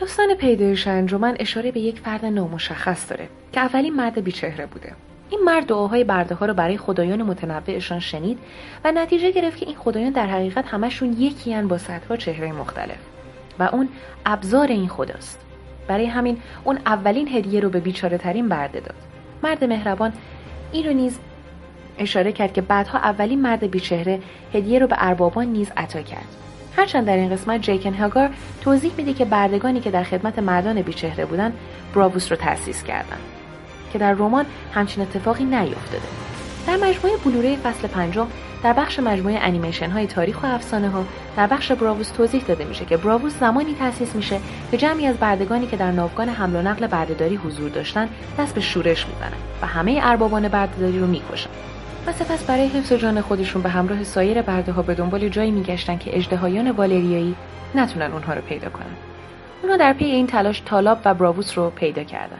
داستان پیدایش انجمن اشاره به یک فرد نامشخص داره که اولین مرد بیچهره بوده. این مرد دعاهای برده‌ها رو برای خدایان متنوعشان شنید و نتیجه گرفت که این خدایان در حقیقت همشون یکی‌اند با صدها چهره مختلف و اون ابزار این خداست. برای همین اون اولین هدیه رو به بیچاره‌ترین برده داد. مرد مهربان این رو نیز اشاره کرد که بعدها اولین مرد بیچهره هدیه رو به اربابان نیز عطا کرد. هرچند در این قسمت جیکن هاگار توضیح میده که بردگانی که در خدمت مردان بیچهره بودن براووس رو تأسیس کردند که در رمان همچین اتفاقی نیفتاده. در مجموعه بلوری فصل 5 در بخش مجموعه انیمیشن های تاریخ و افسانه ها در بخش براووس توضیح داده میشه که براووس زمانی تأسیس میشه که جمعی از بردگانی که در ناوگان حمل و نقل بردهداری حضور داشتن دست به شورش میزنن و همه اربابان بردهداری رو میکشن. و سپس برای حفظ جان خودشون به همراه سایر برده‌ها به دنبال جایی میگشتن که اژدهایان والریایی نتونن اونها رو پیدا کنن. اونها در پی این تلاش تالاب و براووس رو پیدا کردن.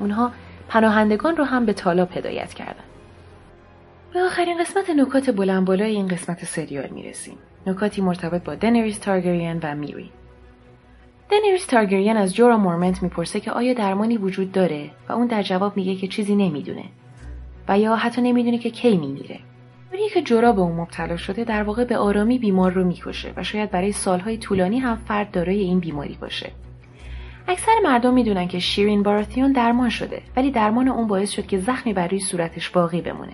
اونها پناهندگان رو هم به تالاب هدایت کردن. به آخرین قسمت نکات بلندبالای این قسمت سریال میرسیم. نکاتی مرتبط با دنریس تارگریان و میری. دنریس تارگریان از جورا مورمنت میپرسه که آیا درمانی وجود داره و اون در جواب میگه که چیزی نمیدونه. و یا حتی نمیدونه که کی میمیره. اونی که جورا به اون مبتلا شده در واقع به آرامی بیمار رو میکشه و شاید برای سالهای طولانی هم فرد دارای این بیماری باشه. اکثر مردم میدونن که شیرین بارتیون درمان شده، ولی درمان اون باعث شد که زخمی بر روی صورتش باقی بمونه.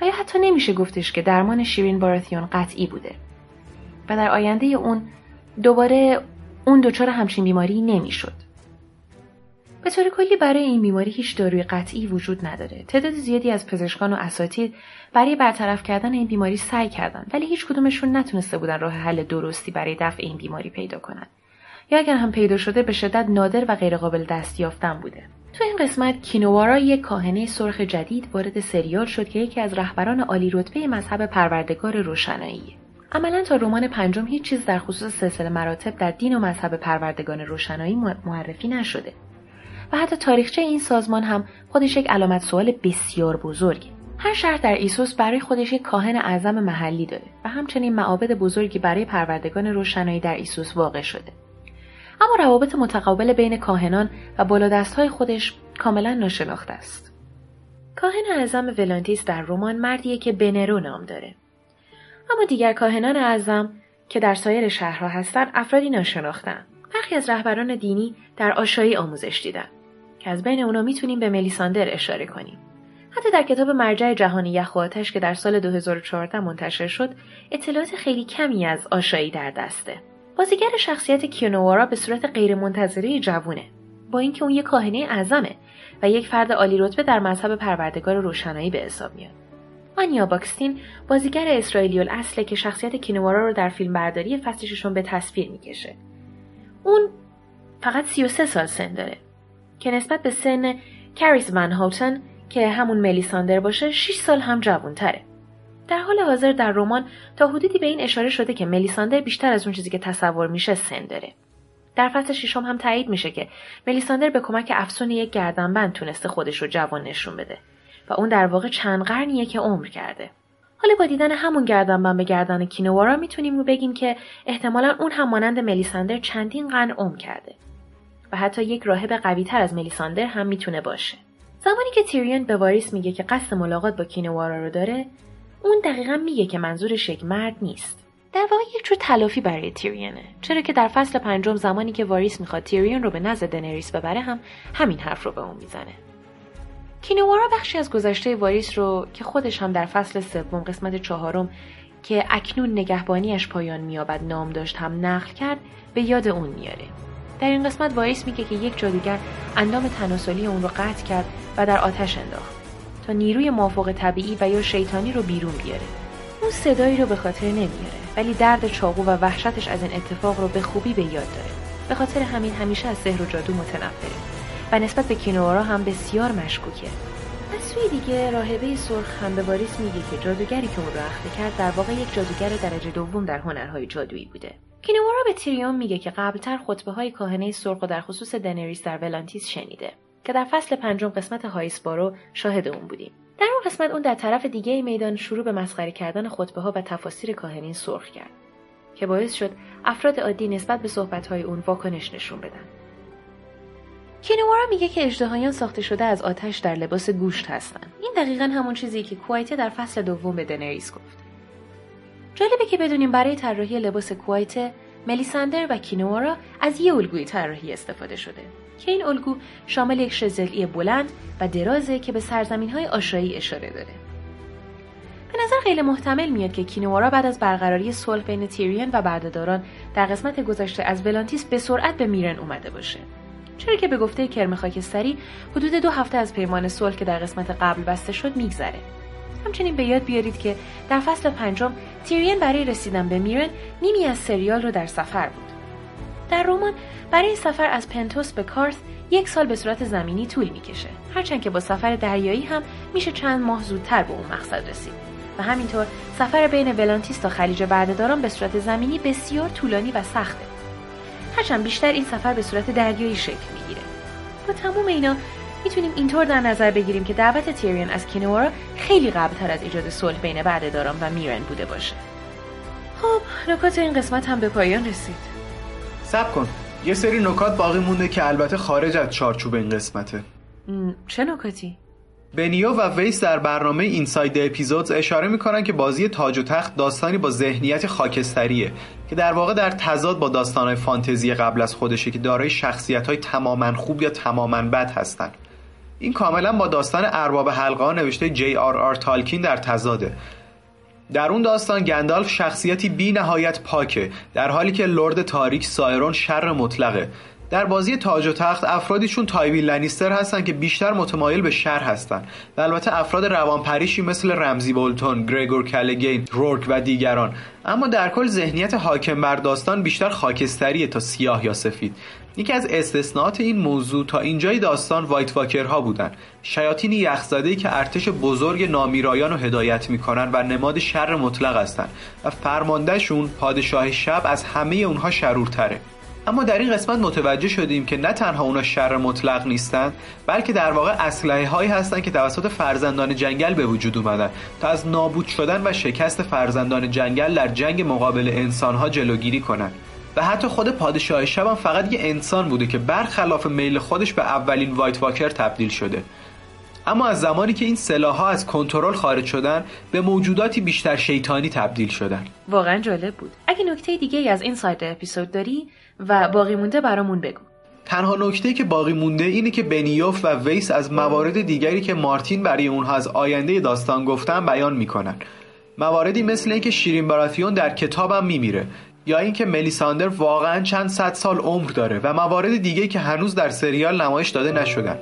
و یا حتی نمیشه گفتش که درمان شیرین بارتیون قطعی بوده. و در آینده اون دوباره اون دچار همچین بیماری نمیشد. به طور کلی برای این بیماری هیچ داروی قطعی وجود نداره. تعداد زیادی از پزشکان و اساتید برای برطرف کردن این بیماری سعی کردن، ولی هیچ کدومشون نتونسته بودن راه حل درستی برای دفع این بیماری پیدا کنن. یا اگر هم پیدا شده به شدت نادر و غیرقابل دستیافتن بوده. تو این قسمت کینوارا، یک کاهنه سرخ جدید، وارد سریال شد که یکی از رهبران عالی رتبه مذهب پروردگار روشنایی. عملاً تا رمان 5 هیچ چیز در خصوص سلسله مراتب در دین و مذهب پروردگان روشنایی معرفی نشده. و حتی تاریخچه این سازمان هم خودش یک علامت سوال بسیار بزرگه. هر شهر در ایسوس برای خودش یک کاهن اعظم محلی داره و همچنین معابد بزرگی برای پروردگان روشنایی در ایسوس واقع شده. اما روابط متقابل بین کاهنان و بالادست‌های خودش کاملا ناشناخته است. کاهن اعظم ولانتیس در رمان مردیه که بنرو نام داره. اما دیگر کاهنان اعظم که در سایر شهرها هستن افرادی ناشناخته‌اند. برخی از رهبران دینی در آشایی آموزش دیدن که از بین اونا میتونیم به ملیساندر اشاره کنیم. حتی در کتاب مرجع جهانی یخ و آتش که در سال 2014 منتشر شد، اطلاعات خیلی کمی از آشایی در دسته. بازیگر شخصیت کینوارا به صورت غیرمنتظره جوونه. با اینکه اون یک کاهنه اعظمه و یک فرد عالی رتبه در مذهب پروردگار روشنایی به حساب میاد. آنیا باکستین بازیگر اسرائیلی الاصله که شخصیت کینوارا رو در فیلمبرداری فصل 6 به تصویر میکشه. اون فقط 33 سال سن داره که نسبت به سن کریس ون هاوتن که همون ملیساندر باشه 6 سال هم جوان‌تره. در حال حاضر در رمان تا حدودی به این اشاره شده که ملیساندر بیشتر از اون چیزی که تصور میشه سن داره. در فصل 6 هم تایید میشه که ملیساندر به کمک افسون یک گردنبند تونسته خودش رو جوان نشون بده و اون در واقع چند قرنیه که عمر کرده. حالا با دیدن همون گردنبند به گردن کینوارا میتونیم رو بگیم که احتمالاً اون هم مانند ملیساندر چندین قرن عمر کرده و حتی یک راهب قوی‌تر از ملیساندر هم میتونه باشه. زمانی که تیریون به واریس میگه که قصد ملاقات با کینوارا رو داره، اون دقیقاً میگه که منظورش یک مرد نیست. در واقع یک جور تلافی برای تیریونه، چرا که در فصل 5 زمانی که واریس میخواد تیریون رو به نزد دنریس ببره هم همین حرف رو به اون میزنه. کینوارا بخشی از گذشته واریس رو که خودش هم در فصل 3 قسمت 4 که اکنون نگهبانیش پایان میابد نام داشت هم نقل کرد به یاد اون میاره. در این قسمت واریس میگه که یک جادوگر اندام تناسلی اون رو قطع کرد و در آتش انداخت تا نیروی مافوق طبیعی و یا شیطانی رو بیرون بیاره. اون صدایی رو به خاطر نمیاره ولی درد چاقو و وحشتش از این اتفاق رو به خوبی به یاد داره. به خاطر همین همیشه از سحر و جادو متنفره و نسبت به کینوارا هم بسیار مشکوکه. از سوی دیگه راهبه سرخ هم به واریس میگه که جادوگری که اون رو اخته کرد در واقع یک جادوگر درجه دوم در هنرهای جادویی بوده. کینوارا به تیریون میگه که قبلتر خطبه‌های کاهنه سرخ و در خصوص دنریس در ولانتیس شنیده که در فصل 5 قسمت هایسبارو شاهد اون بودیم. در اون قسمت اون در طرف دیگه میدان شروع به مسخره کردن خطبه‌ها و تفاسیر کاهنین سرخ کرد که باعث شد افراد عادی نسبت به صحبت‌های اون واکنش نشون بدن. کینوارا میگه که اژدهایان ساخته شده از آتش در لباس گوشت هستن. این دقیقاً همون چیزی که کوایته در فصل 2 به دنریس گفت. جالبه که بدونیم برای طراحی لباس کوایته ملیساندر و کینوارا از یه الگوی طراحی استفاده شده که این الگو شامل یک شزلعی بلند و درازه که به سرزمین‌های آشایی اشاره داره. به نظر غیر محتمل میاد که کینوارا بعد از برقراری صلح بین تیریون و بردهداران در قسمت گذشته از ولانتیس به سرعت به میرن اومده باشه، چرا که به گفته کرم خاکستری حدود 2 هفته از پیمان صلح که در قسمت قبل بسته شد میگذره. همچنین به یاد بیارید که در فصل 5 تیریون برای رسیدن به میرن نیمی از سریال رو در سفر بود. در رمان برای سفر از پنتوس به کارث 1 سال به صورت زمینی طول میکشه، هرچند که با سفر دریایی هم میشه چند ماه زودتر به اون مقصد رسید و همینطور سفر بین ولانتیس تا خلیج بردهداران به صورت زمینی بسیار طولانی و سخته، هرچند بیشتر این سفر به صورت دریایی شکل میگیره. با تموم اینا میتونیم اینطور در نظر بگیریم که دعوت تیریون از کینوارا خیلی قبلتر از ایجاد صلح بین بردهداران و میرن بوده باشه. خب نکات این قسمت هم به پایان رسید. صبر کن، یه سری نکات باقی مونده که البته خارج از چارچوب این قسمته. چه نکاتی؟ بنیو و ویس در برنامه اینساید اپیزودز اشاره میکنن که بازی تاج و تخت داستانی با ذهنیت خاکستریه که در واقع در تضاد با داستانهای فانتزی قبل از خودشه که دارای شخصیت‌های تماماً خوب یا تماماً بد هستن. این کاملاً با داستان ارباب حلقه‌ها نوشته J.R.R. تالکین در تضاده. در اون داستان گندالف شخصیتی بی نهایت پاکه، در حالی که لرد تاریک سایرون شر مطلقه. در بازی تاج و تخت افرادی چون تیریون لانیستر هستن که بیشتر متمایل به شر هستن و البته افراد روانپریشی مثل رمزی بولتون، گریگور کلگین، رورک و دیگران. اما در کل ذهنیت حاکم بر داستان بیشتر خاکستریه تا سیاه یا سفید. یکی از استثناءات این موضوع تا اینجای داستان وایت واکرها بودن، شیاطین یخزاده‌ای که ارتش بزرگ نامیرایان رو هدایت میکنن و نماد شر مطلق هستن و فرماندهشون پادشاه شب از همه اونها شرورتره. اما در این قسمت متوجه شدیم که نه تنها اونا شر مطلق نیستن، بلکه در واقع اسلحه هایی هستن که توسط فرزندان جنگل به وجود اومدن تا از نابود شدن و شکست فرزندان جنگل در جنگ مقابل انسانها جلوگیری کنن. و حتی خود پادشاه شب هم فقط یه انسان بوده که برخلاف میل خودش به اولین وایت واکر تبدیل شده. اما از زمانی که این سلاح‌ها از کنترل خارج شدن به موجوداتی بیشتر شیطانی تبدیل شدن. واقعا جالب بود. اگه نکته دیگه از این ساید اپیزود داری و باقی مونده برامون بگو. تنها نکته‌ای که باقی مونده اینه که بنیوف و ویس از موارد دیگری که مارتین برای اونها از آینده داستان گفتن بیان می‌کنن. مواردی مثل اینکه شیرین بارتیون در کتابم می‌میره، یا اینکه ملیساندر واقعاً چند صد سال عمر داره و موارد دیگه که هنوز در سریال نمایش داده نشدن.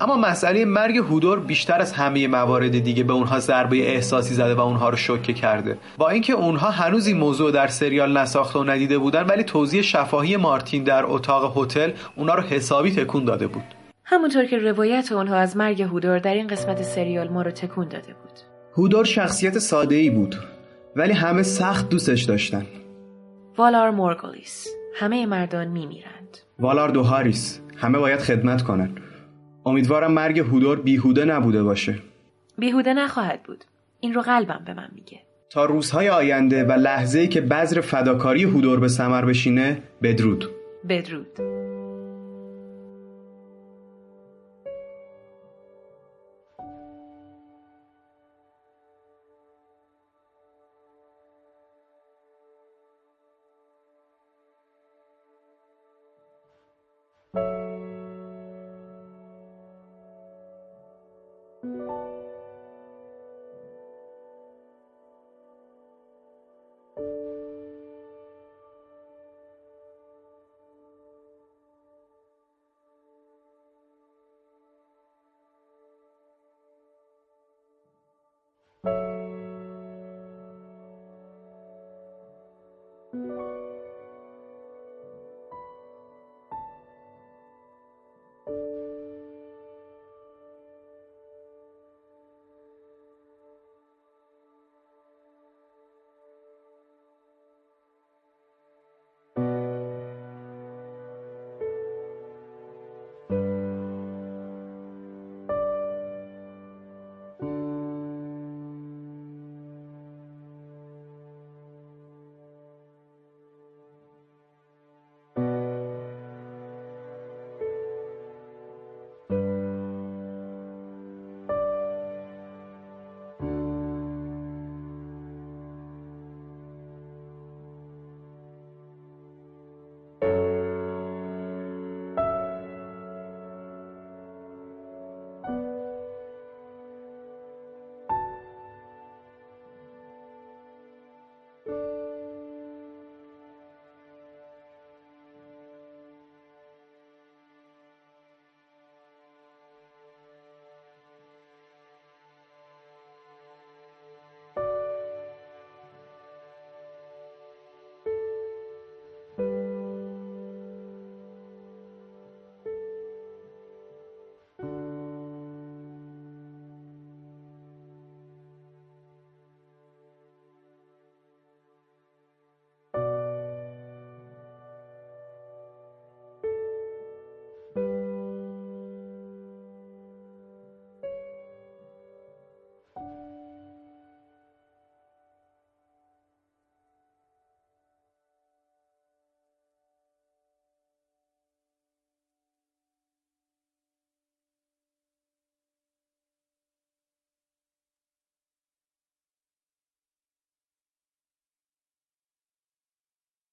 اما مسئله مرگ هودور بیشتر از همه موارد دیگه به اونها ضربه احساسی زده و اونها رو شوکه کرده. با اینکه اونها هنوز این موضوع در سریال نساخته و ندیده بودن، ولی توضیح شفاهی مارتین در اتاق هتل اونها رو حسابی تکون داده بود. همونطور که روایت اونها از مرگ هودور در این قسمت سریال ما رو تکون داده بود. هودور شخصیت ساده‌ای بود، ولی همه سخت دوستش داشتن. والار مورگولیس، همه مردان میمیرند. والار دوهاریس، همه باید خدمت کنند. امیدوارم مرگ هودور بیهوده نبوده باشه. بیهوده نخواهد بود، این رو قلبم به من میگه. تا روزهای آینده و لحظه‌ای که بذر فداکاری هودور به ثمر بشینه، بدرود. بدرود.